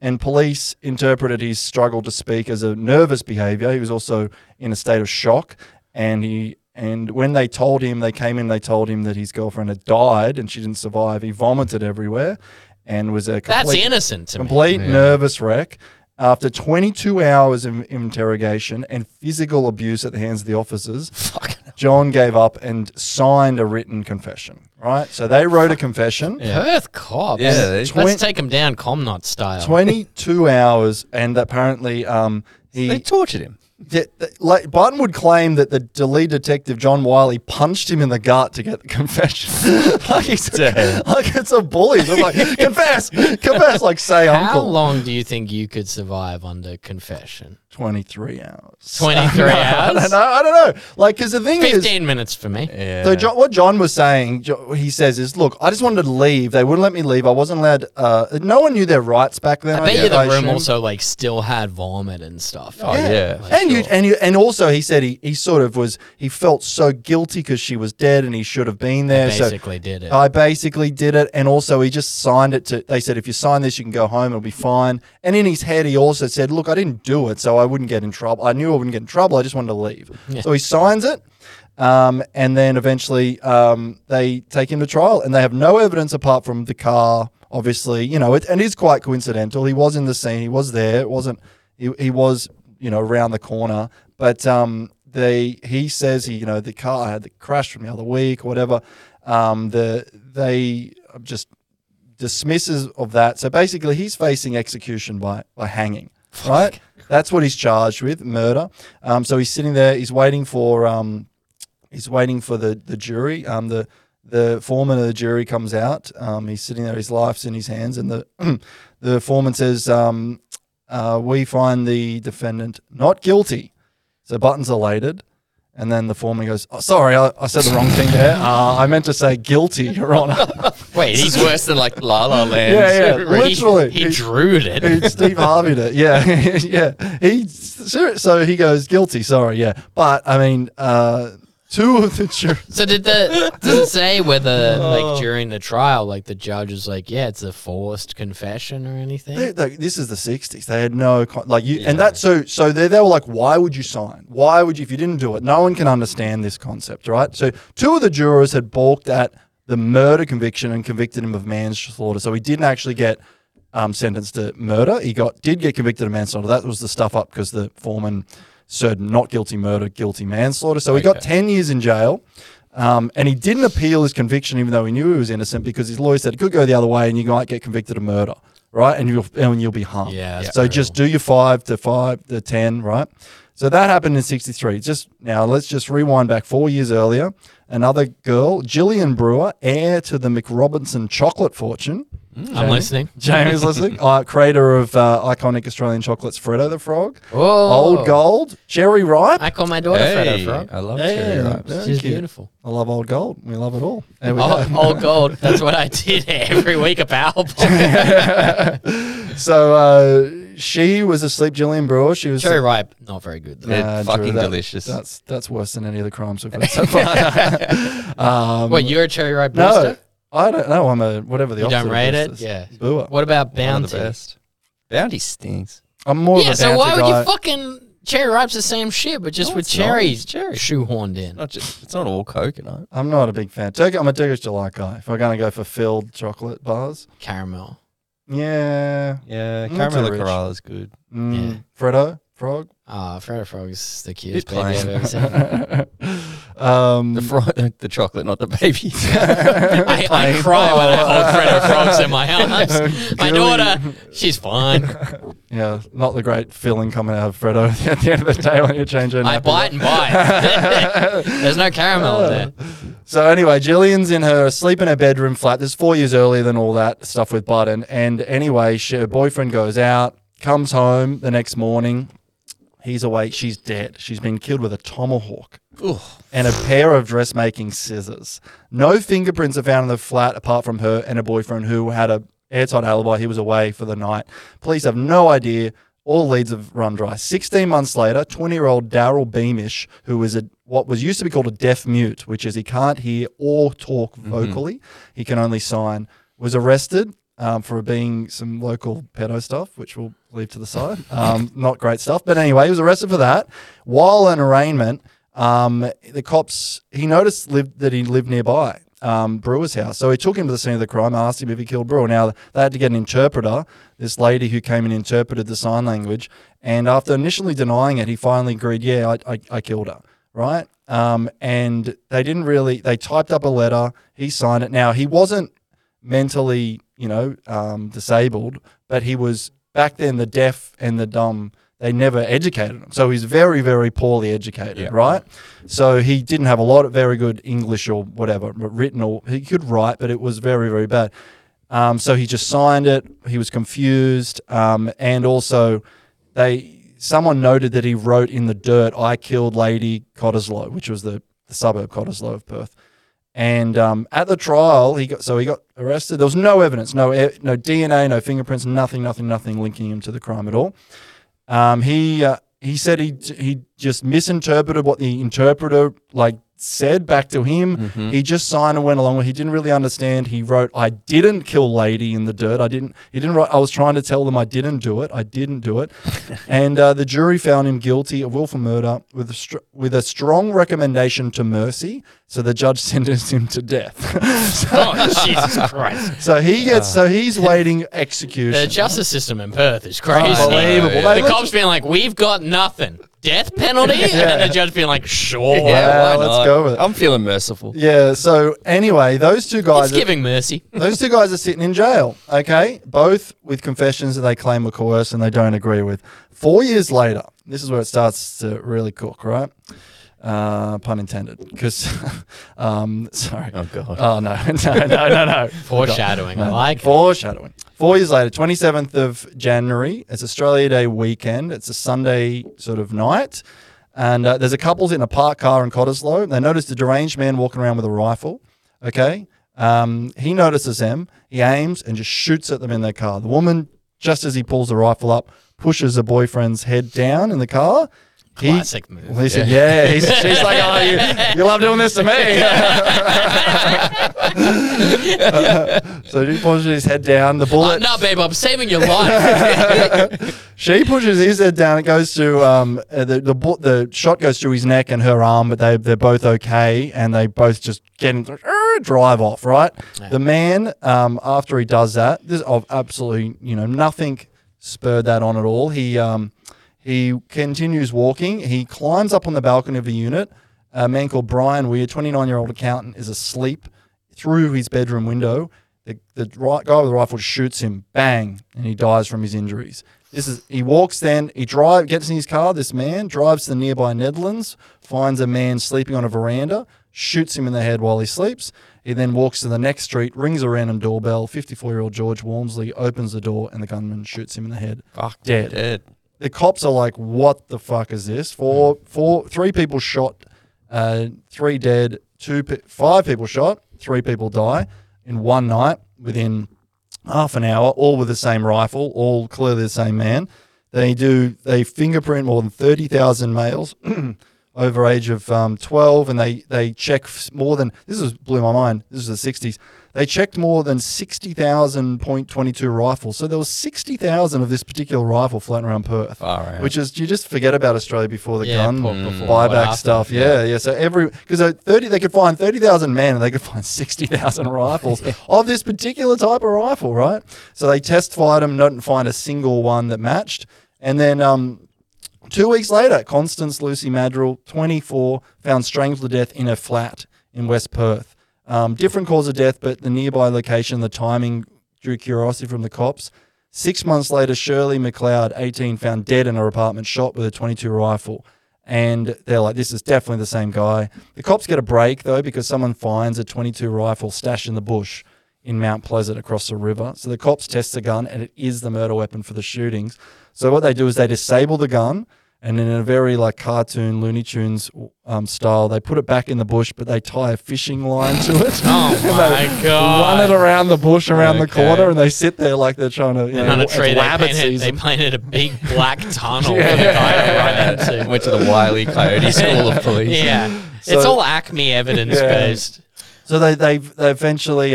And police interpreted his struggle to speak as a nervous behavior. He was also in a state of shock. And when they told him, they came in, they told him that his girlfriend had died and she didn't survive. He vomited everywhere and was a complete nervous wreck. After 22 hours of interrogation and physical abuse at the hands of the officers, John gave up and signed a written confession, right? So they wrote a confession. Yeah. Perth cops. Yeah, let's take them down, Comnot style. 22 hours, and apparently they tortured him. Barton would claim that the lead detective, John Wiley, punched him in the gut to get the confession. Like it's a bully. They're like, confess, like say uncle. How long do you think you could survive under confession? 23 hours. 23 hours? I don't know. Like, because the thing 15 is... 15 minutes for me. Yeah. So what John was saying, he says is, look, I just wanted to leave. They wouldn't let me leave. I wasn't allowed... no one knew their rights back then. I bet you the room also, like, still had vomit and stuff. Oh, yeah. Like, and also he said he sort of was... He felt so guilty because she was dead and he should have been there. I basically did it. And also he just signed it to... They said, if you sign this, you can go home. It'll be fine. And in his head, he also said, look, I didn't do it, so I wouldn't get in trouble. I knew I wouldn't get in trouble. I just wanted to leave. Yeah. So he signs it, and then eventually they take him to trial, and they have no evidence apart from the car, obviously. You know, it is quite coincidental. He was in the scene. He was there. It wasn't – he was, you know, around the corner. But he says, the car had the crash from the other week or whatever. They just dismisses of that. So basically he's facing execution by hanging, right? That's what he's charged with, murder. So he's sitting there. He's waiting for the jury. The foreman of the jury comes out. He's sitting there. His life's in his hands. And the foreman says, we find the defendant not guilty. So Button's elated. And then the foreman goes, oh, sorry, I said the wrong thing there. I meant to say guilty, Your Honor. Wait, he's worse than like La La Land. Yeah, literally. He drewed it. He Steve Harvey'd it, yeah. So he goes, guilty, sorry, yeah. But, I mean, Two of the jurors. So does it say whether, like, during the trial, like, the judge is like, yeah, it's a forced confession or anything? This is the 60s. They had no, and that, so they were like, why would you sign? Why would you, if you didn't do it? No one can understand this concept, right? So two of the jurors had balked at the murder conviction and convicted him of manslaughter. So he didn't actually get sentenced to murder. He did get convicted of manslaughter. That was the stuff up because the foreman said not guilty murder, guilty manslaughter. So he got 10 years in jail, and he didn't appeal his conviction even though he knew he was innocent because his lawyer said it could go the other way and you might get convicted of murder, right? And you'll be hung. Yeah. So terrible. Just do your 5 to 10, right? So that happened in 1963. Let's just rewind back 4 years earlier. Another girl, Gillian Brewer, heir to the McRobinson chocolate fortune. I'm listening. Jamie's listening. Creator of iconic Australian chocolates, Freddo the Frog. Oh. Old Gold. Cherry Ripe. I call my daughter Freddo Frog. I love Cherry Ripe. She's beautiful. I love Old Gold. We love it all. Old Gold. That's what I did every week at Powerball. So she was asleep, Gillian Brewer. She was Cherry Ripe. Not very good. Fucking delicious. That's worse than any of the crimes we've had so far. What, you're a Cherry Ripe booster? No. I don't know. I'm a whatever the opposite. You don't rate it? Yeah. Brewer. What about Bounty? Bounty stinks. I'm more of a Bounty guy. Yeah, so why would you fucking Cherry Ripe's the same shit, but just with cherries shoehorned in? It's not all coconut. I'm not a big fan. I'm a Turkish Delight guy. If I'm going to go for filled chocolate bars. Caramel. Yeah. Yeah, Caramel Corral is good. Mm. Yeah. Freddo Frog. Freddo Frog is the cutest baby I've ever seen. The chocolate, not the baby. I cry when I hold Freddo Frogs in my house. My daughter, she's fine. Yeah, not the great feeling coming out of Freddo at the end of the day when you change her name. I bite and bite. There's no caramel in there. So anyway, Gillian's asleep in her bedroom flat. This is 4 years earlier than all that stuff with Button. And anyway, her boyfriend goes out, comes home the next morning. He's awake. She's dead. She's been killed with a tomahawk. Ooh. And a pair of dressmaking scissors. No fingerprints are found in the flat apart from her and her boyfriend, who had an airtight alibi. He was away for the night. Police have no idea. All leads have run dry. 16 months later, 20-year-old Daryl Beamish, who was what was used to be called a deaf mute, which is he can't hear or talk vocally. Mm-hmm. He can only sign, was arrested for being some local pedo stuff, which we'll leave to the side. Not great stuff. But anyway, he was arrested for that. While an arraignment, the cops, he noticed that he lived nearby Brewer's house. So he took him to the scene of the crime, asked him if he killed Brewer. Now, they had to get an interpreter, this lady who came and interpreted the sign language. And after initially denying it, he finally agreed, yeah, I killed her, right? And they typed up a letter. He signed it. Now, he wasn't mentally, disabled, but he was, back then, the deaf and the dumb. They never educated him. So he's very, very poorly educated, right? So he didn't have a lot of very good English or whatever, written, or he could write, but it was very, very bad. So he just signed it. He was confused. And also someone noted that he wrote in the dirt, I killed Lady Cottesloe, which was the suburb Cottesloe of Perth. And at the trial, he got arrested. There was no evidence, no DNA, no fingerprints, nothing linking him to the crime at all. He said he just misinterpreted what the interpreter said back to him. Mm-hmm. He just signed and went along with. He didn't really understand. He wrote, "I didn't kill Lady" in the dirt. He didn't write. I was trying to tell them I didn't do it. I didn't do it. And the jury found him guilty of willful murder with a strong recommendation to mercy. So the judge sentenced him to death. Oh, Jesus Christ! So he's waiting execution. The justice system in Perth is crazy. Unbelievable. Yeah. The cops being like, "We've got nothing." Death penalty? And then the judge being like, sure. Yeah, let's go with it. I'm feeling merciful. Yeah, so anyway, those two guys... It's giving mercy. Those two guys are sitting in jail, okay? Both with confessions that they claim were coerced and they don't agree with. 4 years later, this is where it starts to really cook, right? Pun intended, because... sorry. Oh, God. Oh, no. Foreshadowing. I like it. Foreshadowing. 4 years later, 27th of January, it's Australia Day weekend. It's a Sunday sort of night. And there's a couple in a parked car in Cottesloe. They notice the deranged man walking around with a rifle. Okay. He notices them. He aims and just shoots at them in their car. The woman, just as he pulls the rifle up, pushes her boyfriend's head down in the car. Classic move. Well, yeah, she's like, oh, you love doing this to me. So he pushes his head down. The bullet. No, babe, I'm saving your life. She pushes his head down. It goes to the shot goes through his neck and her arm, but they're both okay, and they both just get in, drive off. Right, yeah. The man after he does that, this absolutely nothing spurred that on at all. He continues walking. He climbs up on the balcony of the unit. A man called Brian Weir, 29-year-old accountant, is asleep through his bedroom window. The guy with the rifle shoots him, bang, and he dies from his injuries. He walks then, gets in his car, this man, drives to the nearby Netherlands, finds a man sleeping on a veranda, shoots him in the head while he sleeps. He then walks to the next street, rings a random doorbell, 54-year-old George Walmsley opens the door, and the gunman shoots him in the head. Fuck, dead. The cops are like, what the fuck is this? Three people shot, three dead, five people shot, three people die in one night within half an hour, all with the same rifle, all clearly the same man. They fingerprint more than 30,000 males over age of 12, and they check more than, blew my mind, this is the 60s, they checked more than 60,000 .22 rifles. So there was 60,000 of this particular rifle floating around Perth, which is, you just forget about Australia before the gun buyback stuff. Yeah. So they could find 30,000 men and they could find 60,000 rifles of this particular type of rifle, right? So they test fired them, not find a single one that matched. And then 2 weeks later, Constance Lucy Madrill, 24, found strangled to death in her flat in West Perth. Different cause of death, but the nearby location, the timing drew curiosity from the cops. 6 months later, Shirley McLeod, 18, found dead in her apartment, shot with a .22 rifle. And they're like, this is definitely the same guy. The cops get a break, though, because someone finds a .22 rifle stashed in the bush in Mount Pleasant across the river. So the cops test the gun, and it is the murder weapon for the shootings. So what they do is they disable the gun, and in a very cartoon Looney Tunes style, they put it back in the bush, but they tie a fishing line to it. Oh my god! Run it around the bush, around the corner, and they sit there like they're trying to. They painted a big black tunnel for the guy to run into. Went to the Wile E. Coyote School of Police. Yeah, so, it's all Acme evidence based. So they eventually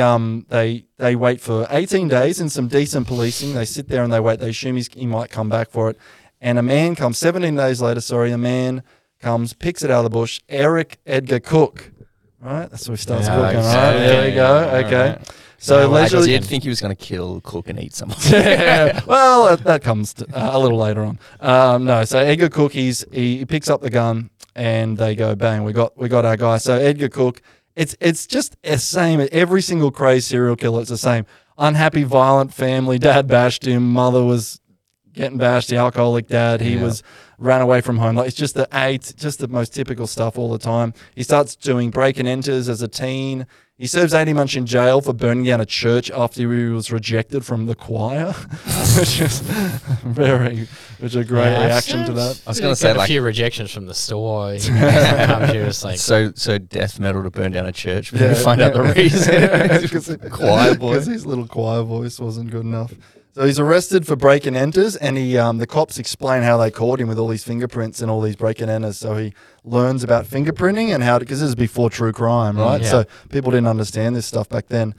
they wait for 18 days and some decent policing. They sit there and they wait. They assume he might come back for it. And a man comes, 17 days later, picks it out of the bush, Eric Edgar Cook. Right? That's where he starts cooking, right? There we go. Okay. Right. So allegedly, you didn't think he was going to kill, cook, and eat someone. Well, that comes a little later on. So Edgar Cook, he picks up the gun and they go, bang, we got our guy. So Edgar Cook, it's just the same. Every single crazed serial killer, it's the same. Unhappy, violent family. Dad bashed him. Mother was getting bashed, the alcoholic dad. He was ran away from home. Like, it's just the most typical stuff all the time. He starts doing break and enters as a teen. He serves 18 months in jail for burning down a church after he was rejected from the choir, which is a great reaction to that. I was going to say, a few rejections from the store. So death metal to burn down a church. But we find out the reason. Choir boy. Because his little choir voice wasn't good enough. So he's arrested for break and enters, and the cops explain how they caught him with all these fingerprints and all these break and enters. So he learns about fingerprinting and how, because this is before true crime, right? So people didn't understand this stuff back then.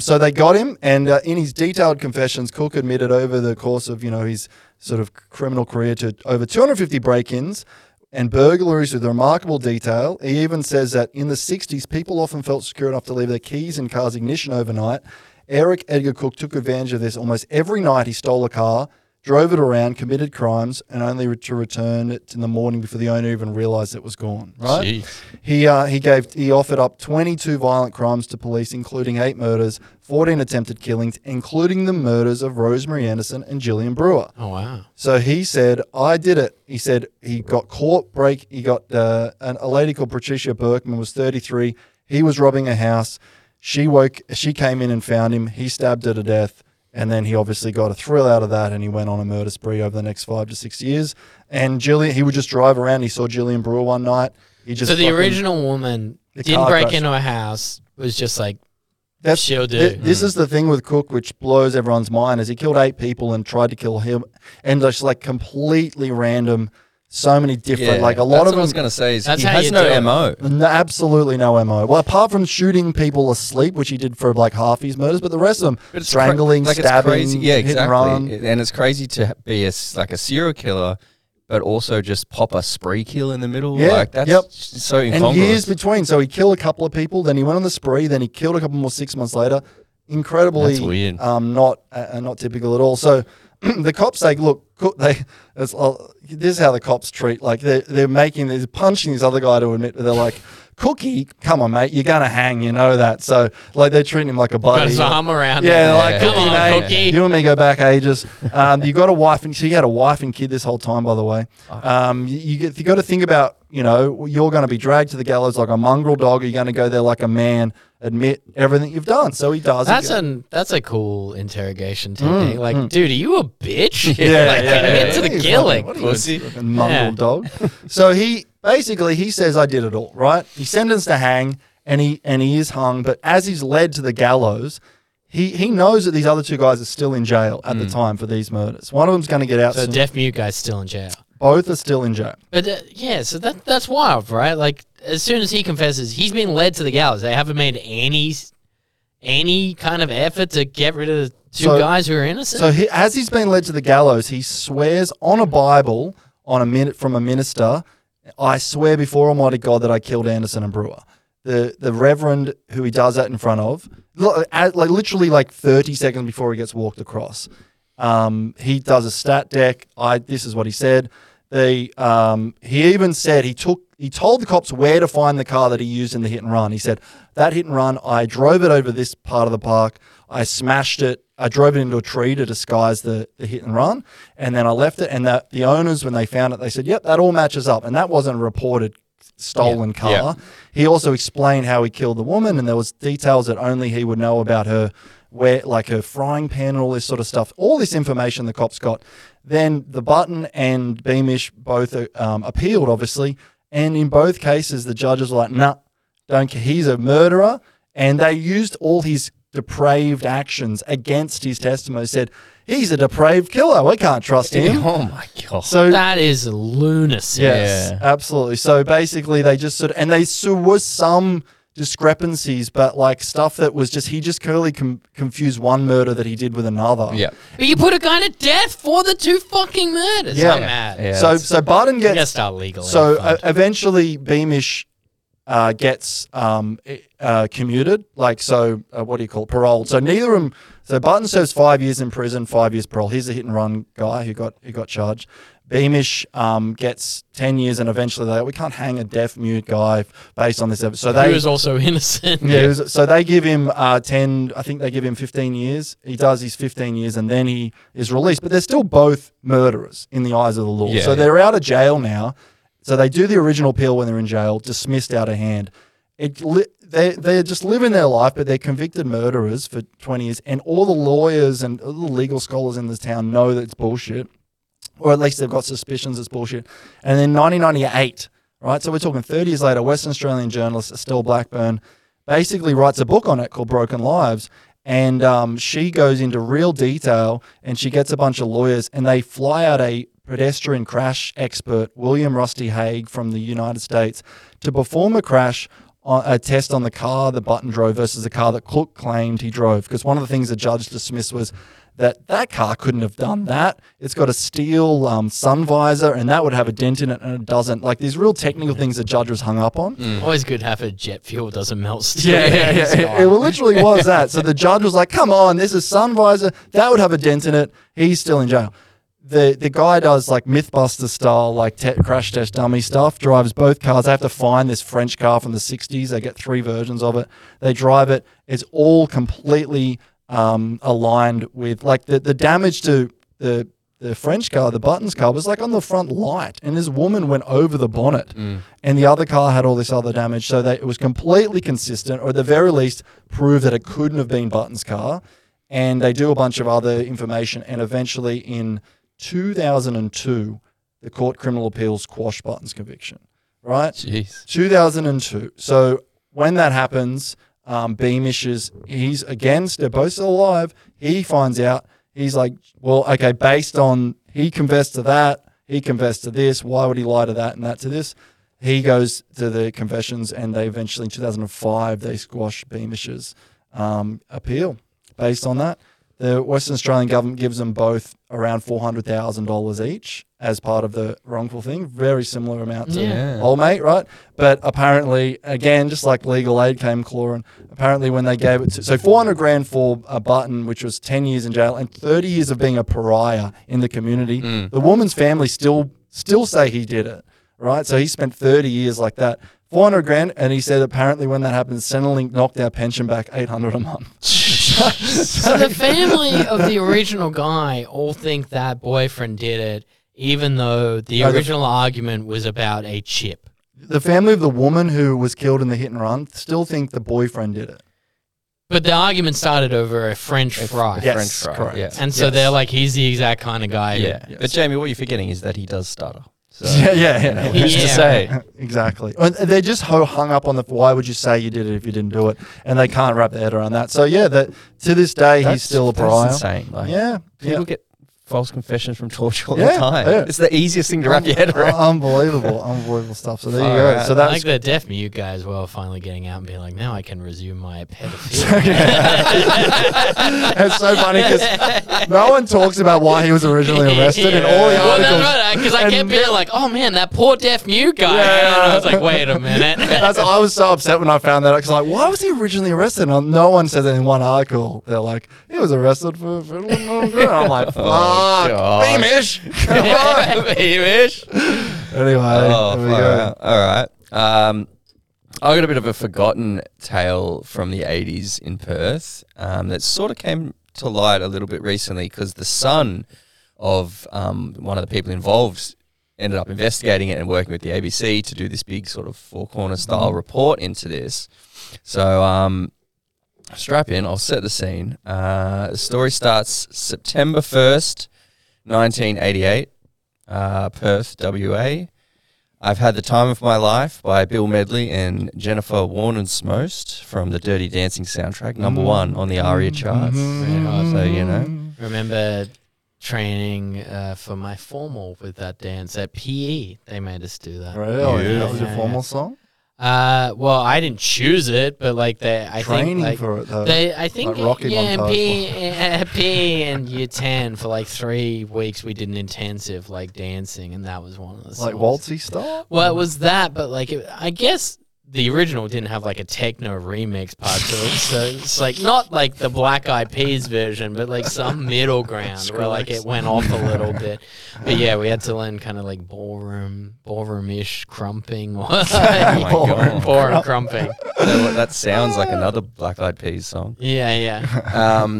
So they got him, and in his detailed confessions, Cook admitted over the course of his sort of criminal career to over 250 break-ins and burglaries with remarkable detail. He even says that in the 60s, people often felt secure enough to leave their keys in cars' ignition overnight. Eric Edgar Cook took advantage of this almost every night. He stole a car, drove it around, committed crimes, and only to return it in the morning before the owner even realized it was gone. Right? Jeez. He offered up 22 violent crimes to police, including 8 murders, 14 attempted killings, including the murders of Rosemary Anderson and Gillian Brewer. Oh wow! So he said, "I did it." He said he got caught. He got a lady called Patricia Berkman was 33. He was robbing a house. She came in and found him. He stabbed her to death, and then he obviously got a thrill out of that, and he went on a murder spree over the next 5 to 6 years. And Gillian, he would just drive around. He saw Gillian Brewer one night. So the original woman didn't break into her house, was just like, she'll do. This is the thing with Cook, which blows everyone's mind, is he killed 8 people and tried to kill him, and just completely random So many different, like a lot of them. That's what I was going to say. Is he has no MO. No, absolutely no MO. Well, apart from shooting people asleep, which he did for like half his murders, but the rest of them, strangling, stabbing, hit and run. And it's crazy to be a serial killer, but also just pop a spree kill in the middle. Yeah, like that's so incongruous. And years between. So he killed a couple of people, then he went on the spree, then he killed a couple more 6 months later. Incredibly, that's weird. Not typical at all. So the cops say, look, this is how the cops treat. Like they're punching this other guy to admit. They're like, Cookie, come on, mate, you're gonna hang. You know that. So like they're treating him like a buddy. Got his arm around. Like, come on, Cookie. You and me go back ages. You got a wife, and so you had a wife and kid this whole time, by the way. You got to think about, you're going to be dragged to the gallows like a mongrel dog. Or you're going to go there like a man. Admit everything you've done. So he does. That's a cool interrogation technique. Dude, are you a bitch? Admit to the killing. Like, what are you, a mongrel dog? So he says, I did it all, right? He's sentenced to hang, and he is hung. But as he's led to the gallows, he knows that these other two guys are still in jail at the time for these murders. One of them's going to get out. So the deaf mute guy's still in jail. Both are still in jail. But so that's wild, right? Like, as soon as he confesses, he's been led to the gallows. They haven't made any kind of effort to get rid of the two guys who are innocent. So as he's been led to the gallows, he swears on a Bible from a minister, I swear before Almighty God that I killed Anderson and Brewer. The reverend who he does that in front of, literally 30 seconds before he gets walked across. He does a stat deck. This is what he said. He even said he told the cops where to find the car that he used in the hit and run. He said, that hit and run, I drove it over this part of the park. I smashed it. I drove it into a tree to disguise the hit and run. And then I left it. And the owners, when they found it, they said, yep, that all matches up. And that wasn't a reported stolen car. Yeah. He also explained how he killed the woman. And there was details that only he would know about her, where like her frying pan and all this sort of stuff, all this information the cops got. Then the Button and Beamish both appealed, obviously, and in both cases the judges were like, "Nah, don't care. He's a murderer," and they used all his depraved actions against his testimony. Said he's a depraved killer. We can't trust him. Oh my god! So that is lunacy. Yes, absolutely. So basically, they just there was some discrepancies, but like stuff that was confused one murder that he did with another. Yeah, but you put a guy to death for the two fucking murders. Yeah, I'm mad. Yeah, so Barton gets. You start legal. So eventually Beamish gets commuted. Paroled. So neither of them. So Barton serves 5 years in prison, 5 years parole. He's a hit and run guy who got charged. Beamish gets 10 years, and eventually we can't hang a deaf mute guy based on this evidence. So he was also innocent. Yeah. So they give him 15 years. He does his 15 years, and then he is released. But they're still both murderers in the eyes of the law. Yeah, so they're out of jail now. So they do the original appeal when they're in jail, dismissed out of hand. They're just living their life, but they're convicted murderers for 20 years. And all the lawyers and all the legal scholars in this town know that it's bullshit. Or at least they've got suspicions it's bullshit. And then 1998, right? So we're talking 30 years later, Western Australian journalist Estelle Blackburn basically writes a book on it called Broken Lives. And she goes into real detail, and she gets a bunch of lawyers, and they fly out a pedestrian crash expert, William Rusty Haig from the United States, to perform a crash test on the car the Button drove versus the car that Cook claimed he drove. Because one of the things the judge dismissed was that car couldn't have done that. It's got a steel sun visor, and that would have a dent in it, and it doesn't. Like, these real technical things the judge was hung up on. Always good to have a jet fuel doesn't melt steel. It literally was that. So the judge was like, come on, this is sun visor. That would have a dent in it. He's still in jail. The guy does like Mythbusters style, like crash test dummy stuff, drives both cars. They have to find this French car from the 60s. They get three versions of it. They drive it. It's all completely aligned with, like, the damage to the French car, the Button's car, was like on the front light, and this woman went over the bonnet, and the other car had all this other damage. So it was completely consistent, or at the very least proved that it couldn't have been Button's car. And they do a bunch of other information, and eventually in 2002, the Court Criminal Appeals quashed Button's conviction, right? Jeez. 2002. So when that happens, Beamish he's against, they're both still alive. He finds out, he's like, well, okay, based on, he confessed to that. He confessed to this. Why would he lie to that and that to this? He goes to the confessions, and they eventually, in 2005, they squash Beamish's appeal based on that. The Western Australian government gives them both around $400,000 each as part of the wrongful thing. Very similar amount to old mate, right? But apparently, again, just like legal aid came clawing, apparently when they gave it to... So $400,000 for a button, which was 10 years in jail and 30 years of being a pariah in the community. Mm. The woman's family still say he did it, right? So he spent 30 years like that. $400,000, and he said apparently when that happened, Centrelink knocked our pension back $800 a month. So the family of the original guy all think that boyfriend did it, even though the original argument was about a chip. The family of the woman who was killed in the hit and run still think the boyfriend did it. But the argument started over a French fry. Yes, French fry. Correct. Yeah. And so they're like, he's the exact kind of guy. Yeah. Yes. But Jamie, what you're forgetting is that he does stutter. So, yeah. Who's to say? Exactly. They're just hung up on the why would you say you did it if you didn't do it, and they can't wrap their head around that. So to this day he's still a pariah. That's insane. Like, people get false confessions from torture all the time. Yeah. It's the easiest thing to wrap your head around. Unbelievable stuff. So there you go. Right. So that's, I like the deaf mute guy as well, finally getting out and being like, now I can resume my pedophilia. It's so funny because no one talks about why he was originally arrested in all the articles. Because I kept being like, oh man, that poor deaf mute guy. Yeah. And I was like, wait a minute. I was so upset when I found that out. Because like, why was he originally arrested? And no one says it in one article. They're like, he was arrested for fiddling. I'm like, fuck. Beamish. Beamish. Anyway. Oh, there we go. All right. I got a bit of a forgotten tale from the 80s in Perth that sort of came to light a little bit recently because the son of one of the people involved ended up investigating it and working with the ABC to do this big sort of four-corner style report into this. So strap in, I'll set the scene. The story starts September 1st, 1988, Perth, WA. I've Had the Time of My Life by Bill Medley and Jennifer Warnesmost from the Dirty Dancing soundtrack, number 1 on the ARIA charts. Mm-hmm. So, you know. Remember training for my formal with that dance at PE. They made us do that. Really? That was your formal song? Well, I didn't choose it, but like P and year 10 for like 3 weeks we did an intensive like dancing, and that was one of the songs. Like waltzy stuff. Well, it was that, but like I guess the original didn't have like a techno remix part to it, so it's like not like the Black Eyed Peas version, but like some middle ground where like it went off a little bit. But yeah, we had to learn kind of like ballroom-ish crumping. Ballroom crumping. That sounds like another Black Eyed Peas song. Yeah.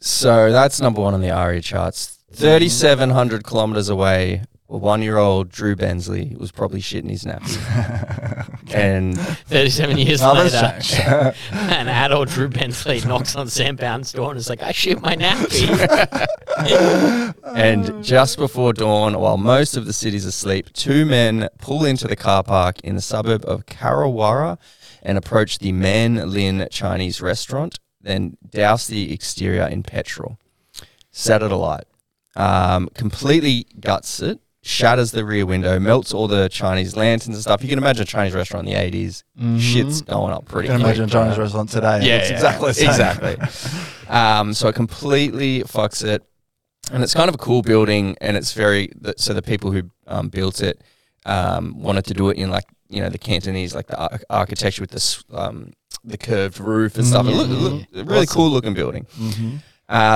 So that's number 1 on the ARIA charts. 3,700 kilometers away. Well, 1-year-old Drew Bensley was probably shitting his naps. And 37 years later, an adult Drew Bensley knocks on Sam Bowden's door and is like, I shit my nappy. And just before dawn, while most of the city's asleep, 2 men pull into the car park in the suburb of Karawara and approach the Man Lin Chinese restaurant, then douse the exterior in petrol. Set it alight. Completely guts it. Shatters the rear window, melts all the Chinese lanterns and stuff. You can imagine a Chinese restaurant in the 80s. Mm-hmm. Shit's going up pretty quick. You can imagine a Chinese restaurant today. Yeah, it's exactly. So it completely fucks it. And it's kind of a cool building, and it's very... So the people who built it wanted to do it in, like, you know, the Cantonese, like the architecture with the curved roof and stuff. Mm-hmm. It looked really cool-looking building. Mm-hmm.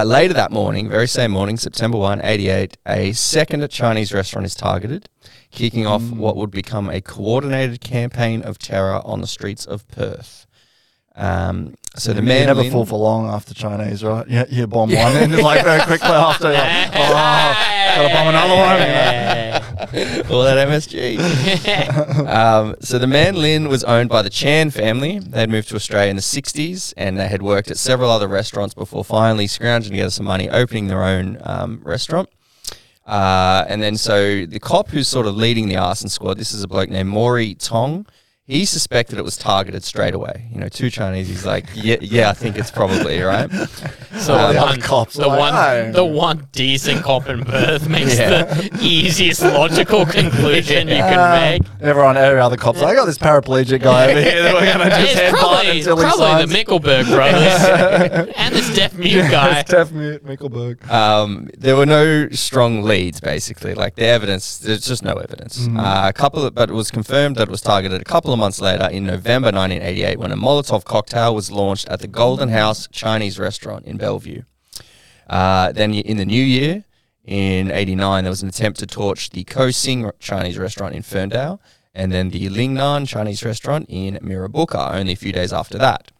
Later that morning, very same morning, September 1, 88, a second Chinese restaurant is targeted, kicking off what would become a coordinated campaign of terror on the streets of Perth. So the man never fall for long after Chinese, right? You bomb one and like very quickly after, like, gotta bomb another one. All that MSG. So the Man Lin was owned by the Chan family. They'd moved to Australia in the 60s, and they had worked at several other restaurants before finally scrounging together some money, opening their own restaurant. And then so the cop who's sort of leading the arson squad, this is a bloke named Maury Tong. He suspected it was targeted straight away. You know, two Chinese, he's like, yeah, I think it's probably, right? So the one decent cop in Perth makes the easiest logical conclusion you can make. Every other cop's like, I got this paraplegic guy over here that we're going to just headbutt until he signs. It's probably the Mickelberg brothers and this deaf mute guy. It's deaf mute Mickelberg. There were no strong leads, basically. Like, the evidence, there's just no evidence. But it was confirmed that it was targeted a couple of months later in November 1988 when a Molotov cocktail was launched at the Golden House Chinese restaurant in Bellevue. Then in the new year, in 89, there was an attempt to torch the Ko Sing Chinese restaurant in Ferndale and then the Lingnan Chinese restaurant in Mirrabooka only a few days after that.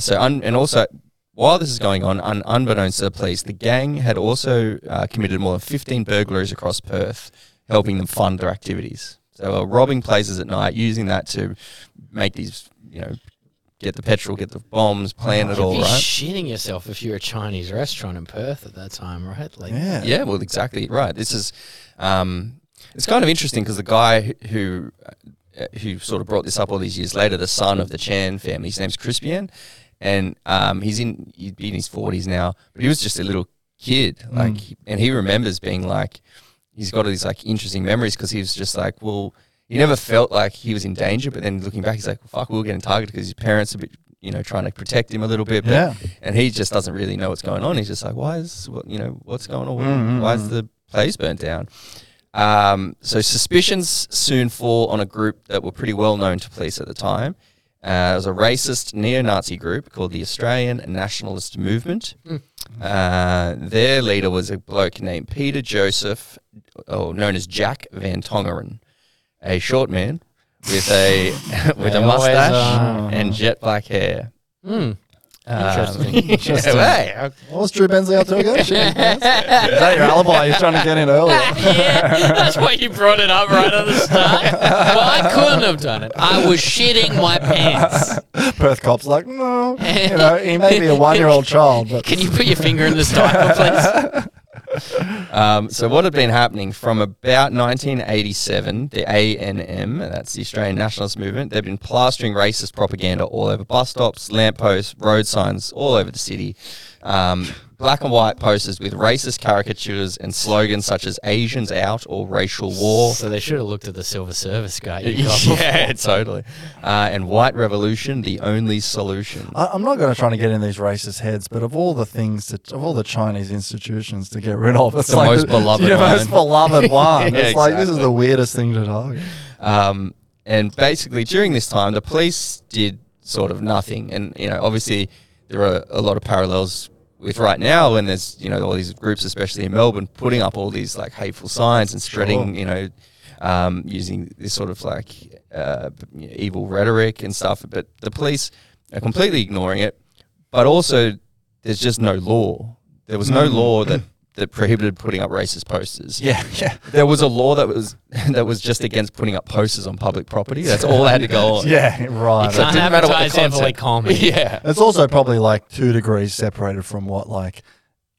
So while this is going on, unbeknownst to the police, the gang had also committed more than 15 burglaries across Perth, helping them fund their activities. So they were robbing places at night, using that to make these, you know, get the petrol, get the bombs, plan it all, right? You'd be shitting yourself if you were a Chinese restaurant in Perth at that time, right? Like, yeah, well, exactly right. This is, it's kind of interesting because the guy who sort of brought this up all these years later, the son of the Chan family, his name's Crispian, and he'd be in his 40s now, but he was just a little kid, like, and he remembers being like, he's got all these, like, interesting memories because he was just like, well, he never felt like he was in danger, but then looking back, he's like, fuck, we were getting targeted because his parents are, you know, trying to protect him a little bit. But, and he just doesn't really know what's going on. He's just like, what's going on? Why is the place burnt down? So suspicions soon fall on a group that were pretty well known to police at the time. It was a racist neo-Nazi group called the Australian Nationalist Movement. Their leader was a bloke named Peter Joseph, or known as Jack Van Tongeren, a short man with a mustache and jet black hair. Interesting. What was Drew Bensley up to again? Is that your alibi? You're trying to get in earlier. Yeah, that's why you brought it up right at the start. Well, I couldn't have done it. I was shitting my pants. Perth cops like, no, you know, he may be a 1-year-old child. But can you put your finger in this diaper, please? So what had been happening from about 1987, the ANM, that's the Australian Nationalist Movement, they've been plastering racist propaganda all over bus stops, lampposts, road signs, all over the city. Black and white posters with racist caricatures and slogans such as Asians out or racial war. So they should have looked at the Silver Service guy. Totally. And white revolution, the only solution. I'm not going to try to get in these racist heads, but of all the things, of all the Chinese institutions to get rid of, it's like the most beloved one. It's like, this is the weirdest thing to target. And basically during this time, the police did sort of nothing. And, you know, obviously there are a lot of parallels with right now, when there's, you know, all these groups, especially in Melbourne, putting up all these like hateful signs and spreading, you know, using this sort of like evil rhetoric and stuff. But the police are completely ignoring it. But also, there's just no law. There was no law that prohibited putting up racist posters. There was a law that was just against putting up posters on public property. That's all that had to go on. You can't advertise heavily comedy. It's also probably like 2 degrees separated from what like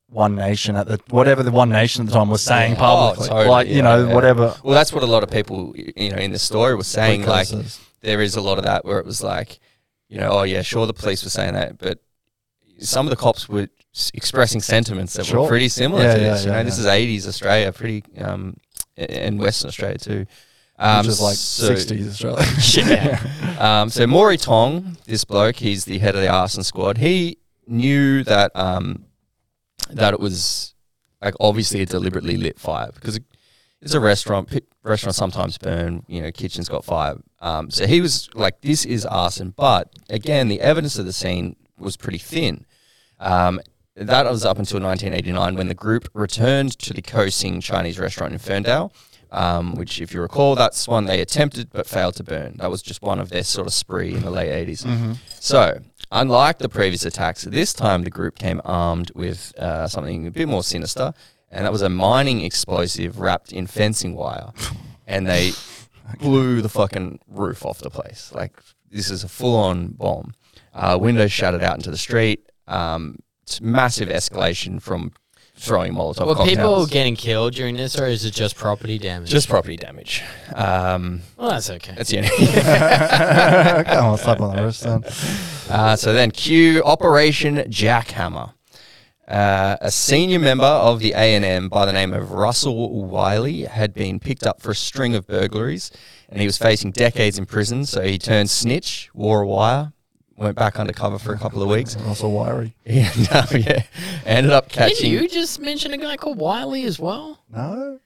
One Nation at the whatever the One Nation at the time was saying publicly. Whatever. Well, that's what a lot of people, you know, in the story were saying. Because like there is a lot of that where it was like, you know, oh yeah, sure the police were saying that, but some of the cops were expressing sentiments that were pretty similar to this. This is 80s Australia, pretty and Western Australia too. Which is like 60s Australia. So Maury Tong, this bloke, he's the head of the arson squad. He knew that that it was like obviously a deliberately lit fire because it's a restaurant. Restaurants sometimes burn, you know, kitchens got fire. So he was like, this is arson. But again, the evidence of the scene was pretty thin. That was up until 1989 when the group returned to the Ko Sing Chinese restaurant in Ferndale, which, if you recall, that's one they attempted but failed to burn. That was just one of their sort of spree in the late 80s. So, unlike the previous attacks, this time the group came armed with something a bit more sinister, and that was a mining explosive wrapped in fencing wire. And they blew the fucking roof off the place. Like, this is a full-on bomb. Windows shattered out into the street. Massive escalation from throwing Molotov cocktails. Were people getting killed during this, or is it just property damage? Just property damage. Well, that's okay. That's the end. Come on, slap on the wrist then. So then cue Operation Jackhammer. A senior member of the A&M by the name of Russell Wiley had been picked up for a string of burglaries, and he was facing decades in prison, so he turned snitch, wore a wire, went back undercover for a couple of weeks. Russell Wiley. Yeah, no, yeah. Ended up catching... Didn't you just mention a guy called Wiley as well? No.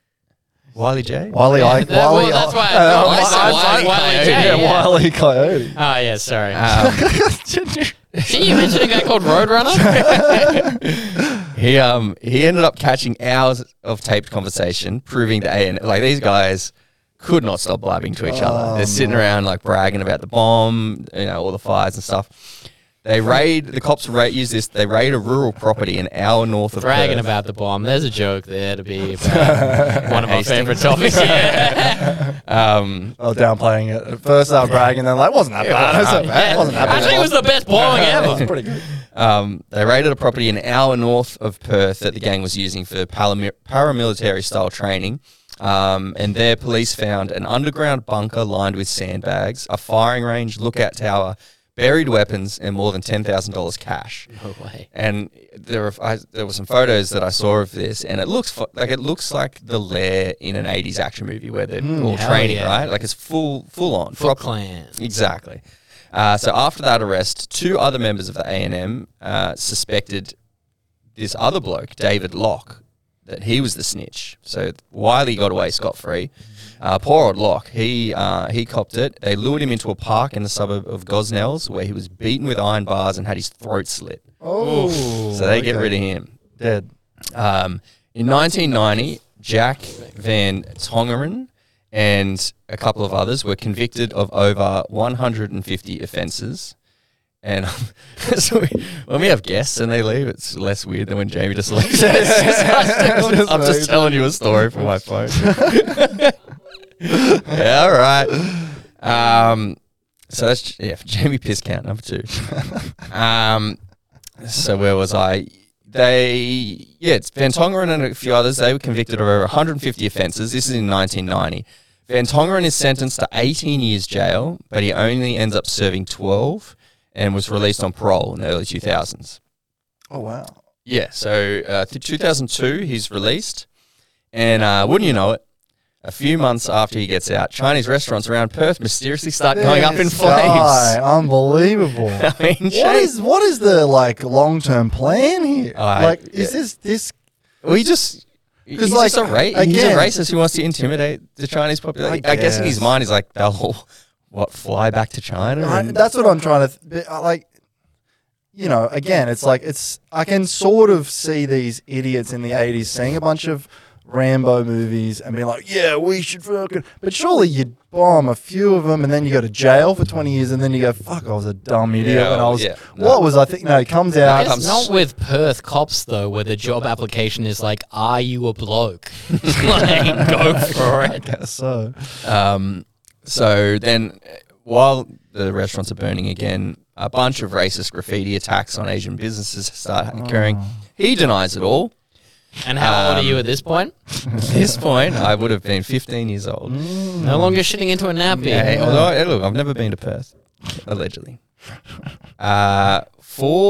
Wiley J? Wiley Ike. Yeah, well, that's why I said Wiley J. Yeah, Wiley Coyote. Oh, yeah, sorry. Did you mention a guy called Roadrunner? He ended up catching hours of taped conversation, proving that these guys could not stop blabbing to each other. They're sitting around like bragging about the bomb, all the fires and stuff. They raid a rural property an hour north of Perth. Bragging about the bomb. There's a joke there to be about one of my favourite topics. Yeah. I was downplaying it. At first they were bragging, then like, wasn't that bad. It wasn't that bad. I think it was the best bombing ever. It was pretty good. They raided a property an hour north of Perth that the gang was using for paramilitary-style training. And there police found an underground bunker lined with sandbags, a firing range, lookout tower, buried weapons, and more than $10,000 cash. No way. And there were some photos that I saw of this, and it looks like the lair in an 80s action movie where they're all training, right? Like it's full on. Full clan. Exactly. So after that arrest, two other members of the A&M suspected this other bloke, David Locke, that he was the snitch. So Wiley got away scot-free. Poor old Locke, he copped it. They lured him into a park in the suburb of Gosnells where he was beaten with iron bars and had his throat slit. Oh. So they get rid of him. Dead. In 1990, Jack Van Tongeren and a couple of others were convicted of over 150 offences. And so when we have guests and they leave, it's less weird than when Jamie just leaves. I'm just telling you a story from my phone. Yeah, all right. So that's Jamie piss count number 2. So where was I? It's Van Tongeren and a few others. They were convicted of over 150 offences. This is in 1990. Van Tongeren is sentenced to 18 years jail, but he only ends up serving 12. And was released on parole in the early 2000s. Oh, wow. Yeah, so 2002 he's released. And wouldn't you know it, a few months after he gets out, Chinese restaurants around Perth mysteriously start going up in flames. Unbelievable. I mean, what is the long-term plan here? Is this... Well, he just... He's a racist who wants to intimidate the Chinese population. I guess in his mind he's like, fly back to China? That's what I'm trying to... I can sort of see these idiots in the 80s seeing a bunch of Rambo movies and being like, yeah, we should fucking... But surely you'd bomb a few of them and then you go to jail for 20 years and then you go, fuck, I was a dumb idiot. Yeah, and I was... Yeah, no. What was I thinking? No, he comes out... It's not with Perth cops, though, where the job application is like, are you a bloke? Go for it. I guess so. So then, while the restaurants are burning again, a bunch of racist graffiti attacks on Asian businesses start occurring. He denies it all. And how old are you at this point? At this point, I would have been 15 years old. No longer shitting into a nappy. Yeah, although I've never been to Perth, allegedly. 4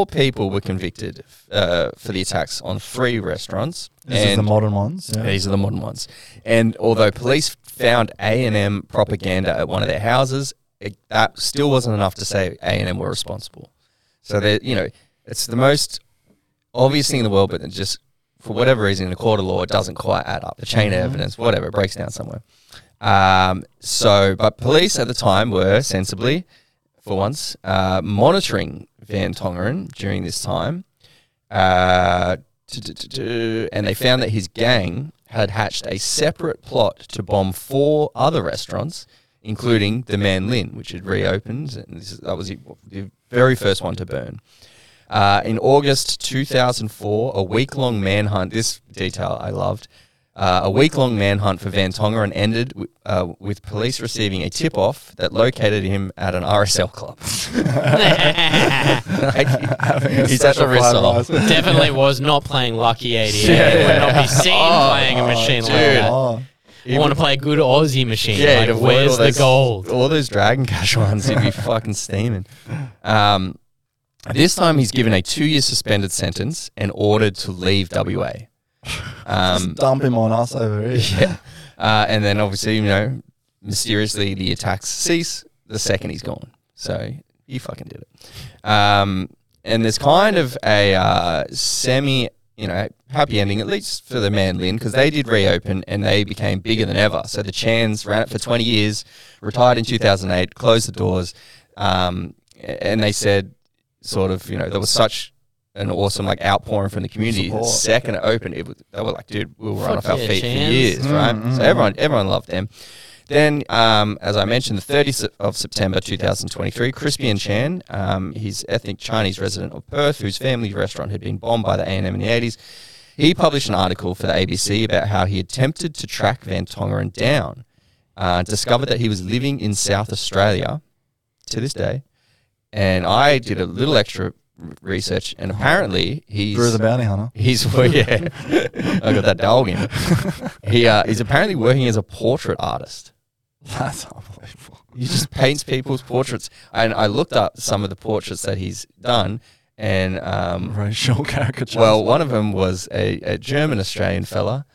people were convicted for the attacks on 3 restaurants. These are the modern ones. Yeah. These are the modern ones. And although police found A&M propaganda at one of their houses, that still wasn't enough to say A&M were responsible. So, it's the most obvious thing in the world, but just for whatever reason, in the court of law, it doesn't quite add up. The chain of evidence, whatever, it breaks down somewhere. But police at the time were sensibly, for once, monitoring Van Tongeren during this time, and they found that his gang had hatched a separate plot to bomb 4 other restaurants, including the Man Lin, which had reopened, and that was the very first one to burn. In August 2004, a week-long manhunt, this detail I loved, A week-long manhunt for Van Tongeren ended with police receiving a tip-off that located him at an RSL club. He's at the RSL. Definitely was not playing Lucky 88. Yeah. Would not be seen playing a machine like that. I want to play a good Aussie machine. Yeah, like, where's the gold? All those Dragon Cash ones, he'd be fucking steaming. This time he's given a 2-year suspended sentence and ordered to leave WA. Just dump him on us over here. Yeah. And then obviously, you know, mysteriously the attacks cease the second he's gone. So he fucking did it. And there's kind of a semi, you know, happy ending, at least for the Man Lin, because they did reopen and they became bigger than ever. So the Chans ran it for 20 years, retired in 2008, closed the doors, and they said sort of, you know, there was such an awesome like outpouring from the community. The second it opened, they were like, dude, we were right off our feet for years, right? So everyone loved them. Then, as I mentioned, the 30th of September 2023, Crispian Chan, he's ethnic Chinese resident of Perth, whose family restaurant had been bombed by the A&M in the 80s, he published an article for the ABC about how he attempted to track Van Tongeren down, discovered that he was living in South Australia to this day, and I did a little extra research, and apparently he's Brew the Bounty Hunter. Yeah, I got that dog in. He's apparently working as a portrait artist. That's unbelievable. He just paints people's portraits, and I looked up some of the portraits that he's done, and racial caricatures. Well, one of them was a German Australian fella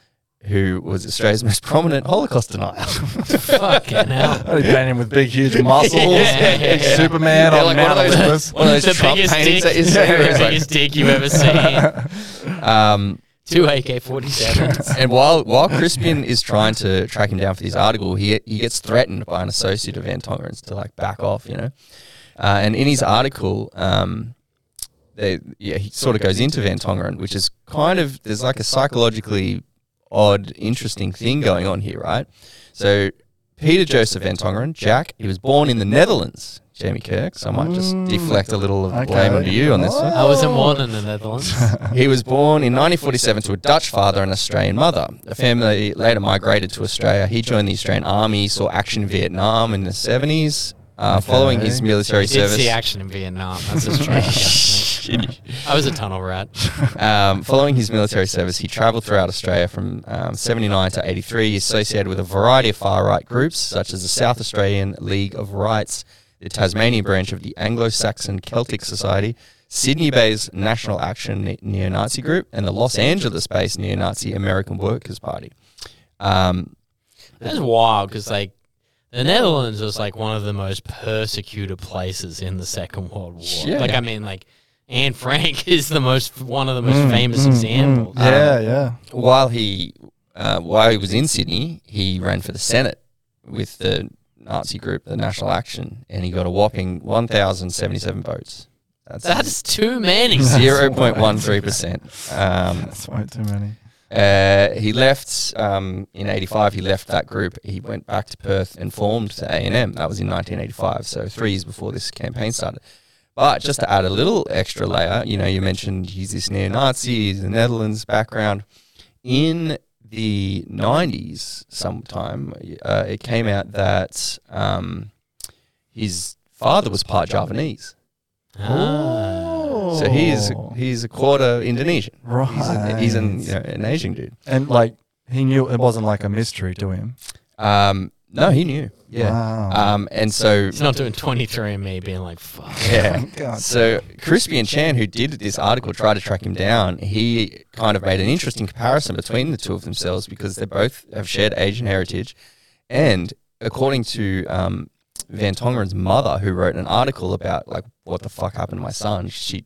who was Australia's most prominent Holocaust denier. Fucking hell. They paint him with big, huge muscles. Superman on Mount Olympus. One of those Trump paintings that is the biggest dick you've ever seen. Two AK-47s. And while Crispian is trying to track him down for this article, he gets threatened by an associate of Van Tongeren's to like back off, you know. And in his article, he sort of goes into Van Tongeren, which is kind of, there's like a psychologically odd, interesting thing going on here, right? So, Peter Joseph Van Tongeren, Jack, he was born in the Netherlands. Jamie Kirk, so I might just deflect a little of blame onto you on this one. I wasn't born in the Netherlands. He was born in 1947 to a Dutch father and Australian mother. The family later migrated to Australia. He joined the Australian Army, saw action in Vietnam in the 70s. Following his military service. Did see action in Vietnam. That's Australian. I was a tunnel rat. Following his military service, he travelled throughout Australia from 79 to 83. He associated with a variety of far-right groups, such as the South Australian League of Rights, the Tasmanian branch of the Anglo-Saxon Celtic Society, Sydney-based National Action Neo-Nazi Group, and the Los Angeles-based Neo-Nazi American Workers' Party. That's wild, because like, the Netherlands was like one of the most persecuted places in the Second World War. Yeah. Like, I mean, like, Anne Frank is one of the most famous examples. Yeah. While he was in Sydney, he ran for the Senate with the Nazi group, the National Action, and he got a whopping 1,077 votes. That's too many. 0.13%. That's way too many. He left in 85. He left that group. He went back to Perth and formed the A&M. That was in 1985, so 3 years before this campaign started. But just to add a little extra layer, you know, you mentioned he's this neo-Nazi, he's the Netherlands background. In the 90s sometime, it came out that his father was part Javanese. So he's a quarter Indonesian. Right. He's an Asian dude. And like he knew it wasn't like a mystery to him. No, he knew. Yeah. Wow. And so he's not doing 23andMe being like, fuck. Yeah. God. So Crispian Chan, who did this article, tried to track him down. He kind of made an interesting comparison between the two of themselves because they both have shared Asian heritage. And according to Van Tongeren's mother, who wrote an article about like what the fuck happened to my son. She's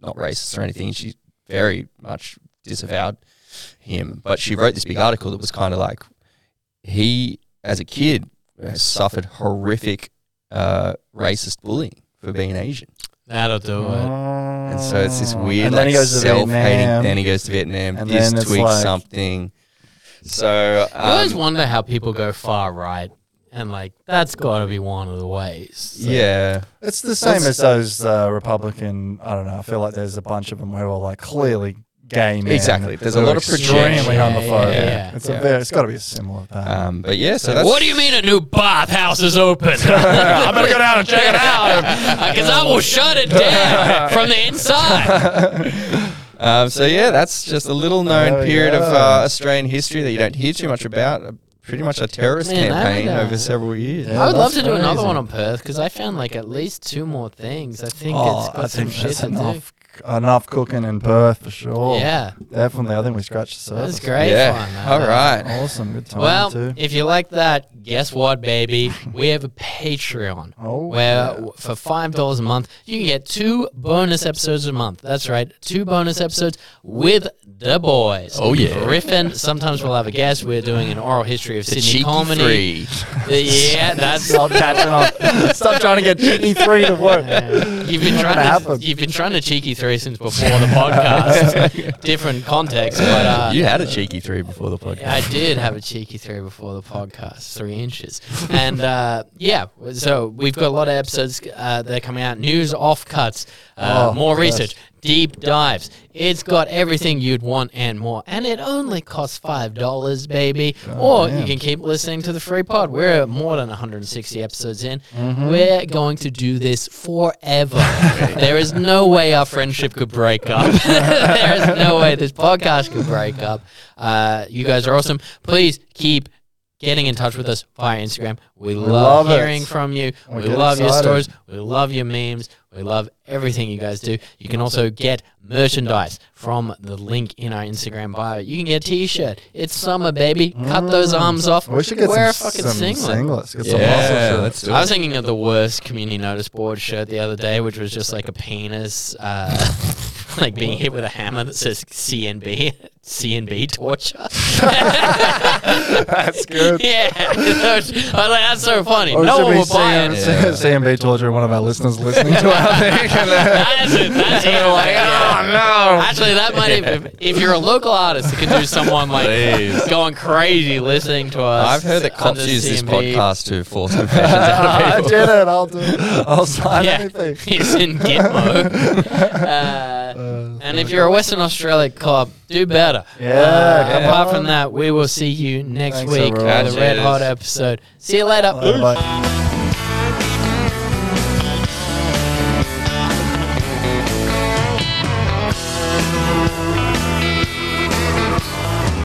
not racist or anything. She very much disavowed him, but she wrote this big article that was kind of like he, as a kid, has suffered horrific racist bullying for being Asian. That'll do it. And so it's this weird like self-hating. Then he goes to Vietnam. He's tweaked like something. So I always wonder how people go far right. And, like, that's got to be one of the ways. So. Yeah. It's the same as those Republican, I don't know, I feel like there's a bunch of them who are, like, clearly gay man. Exactly. There's a lot of projection. Extremely homophobic. Yeah. It's got to be a similar thing. But yeah, so that's... What do you mean a new bathhouse is open? I better go down and check it out. Because I will shut it down from the inside. So yeah, that's just a little known period of Australian history that you don't hear too much about. Pretty much a terrorist campaign over several years. Yeah, I would love to do another one on Perth because I found like at least two more things. I think it's got some shit to do. Enough cooking in Perth for sure. Yeah, definitely. I think we scratched the surface. That's great fun. Man. All right, awesome, good time. Well, if you like that, guess what, baby? We have a Patreon where for $5 a month you can get 2 bonus episodes a month. That's right, 2 bonus episodes with the boys. Oh yeah, Griffin. Sometimes we'll have a guest. We're doing an oral history of Sydney comedy. Yeah, that's stop catching on. Stop trying to get cheeky 3 to work. You've been trying to cheeky 3 since before the podcast. Different context, but you had a cheeky 3 before the podcast. I did have a cheeky 3 before the podcast, 3 inches, and so we've got a lot of episodes that are coming out. News offcuts, more research, deep dives. It's got everything you'd want and more, and it only costs $5, baby. You can keep listening to the free pod. We're more than 160 episodes in. We're going to do this forever. There is no way our friendship could break up. There is no way this podcast could break up. You guys are awesome. Please keep getting in touch with us via Instagram. We love hearing from you. We love your stories. We love your memes. We love everything you guys do. You can also get merchandise from the link in our Instagram bio. You can get a t-shirt. It's summer, baby. Cut those arms off. We should wear a fucking singlet. Get some let's do it. I was thinking of the worst Community Noticeboard shirt the other day, which was just like a penis, like being hit with a hammer that says CNB torture. That's good. Yeah. I was like, that's so funny. Or no one will buy it. CNB torture, one of our listeners listening to our thing. That's it. Like, oh, no. Actually, that might even, if you're a local artist, it could do someone like going crazy listening to us. I've heard that cops use this podcast to force confessions out of people. I did it. I'll do it. I'll sign anything. He's in Gitmo. And if you're a Western Australia cop, do better. Apart from that, we will see you next week for the Red Hot episode. See you later. Bye.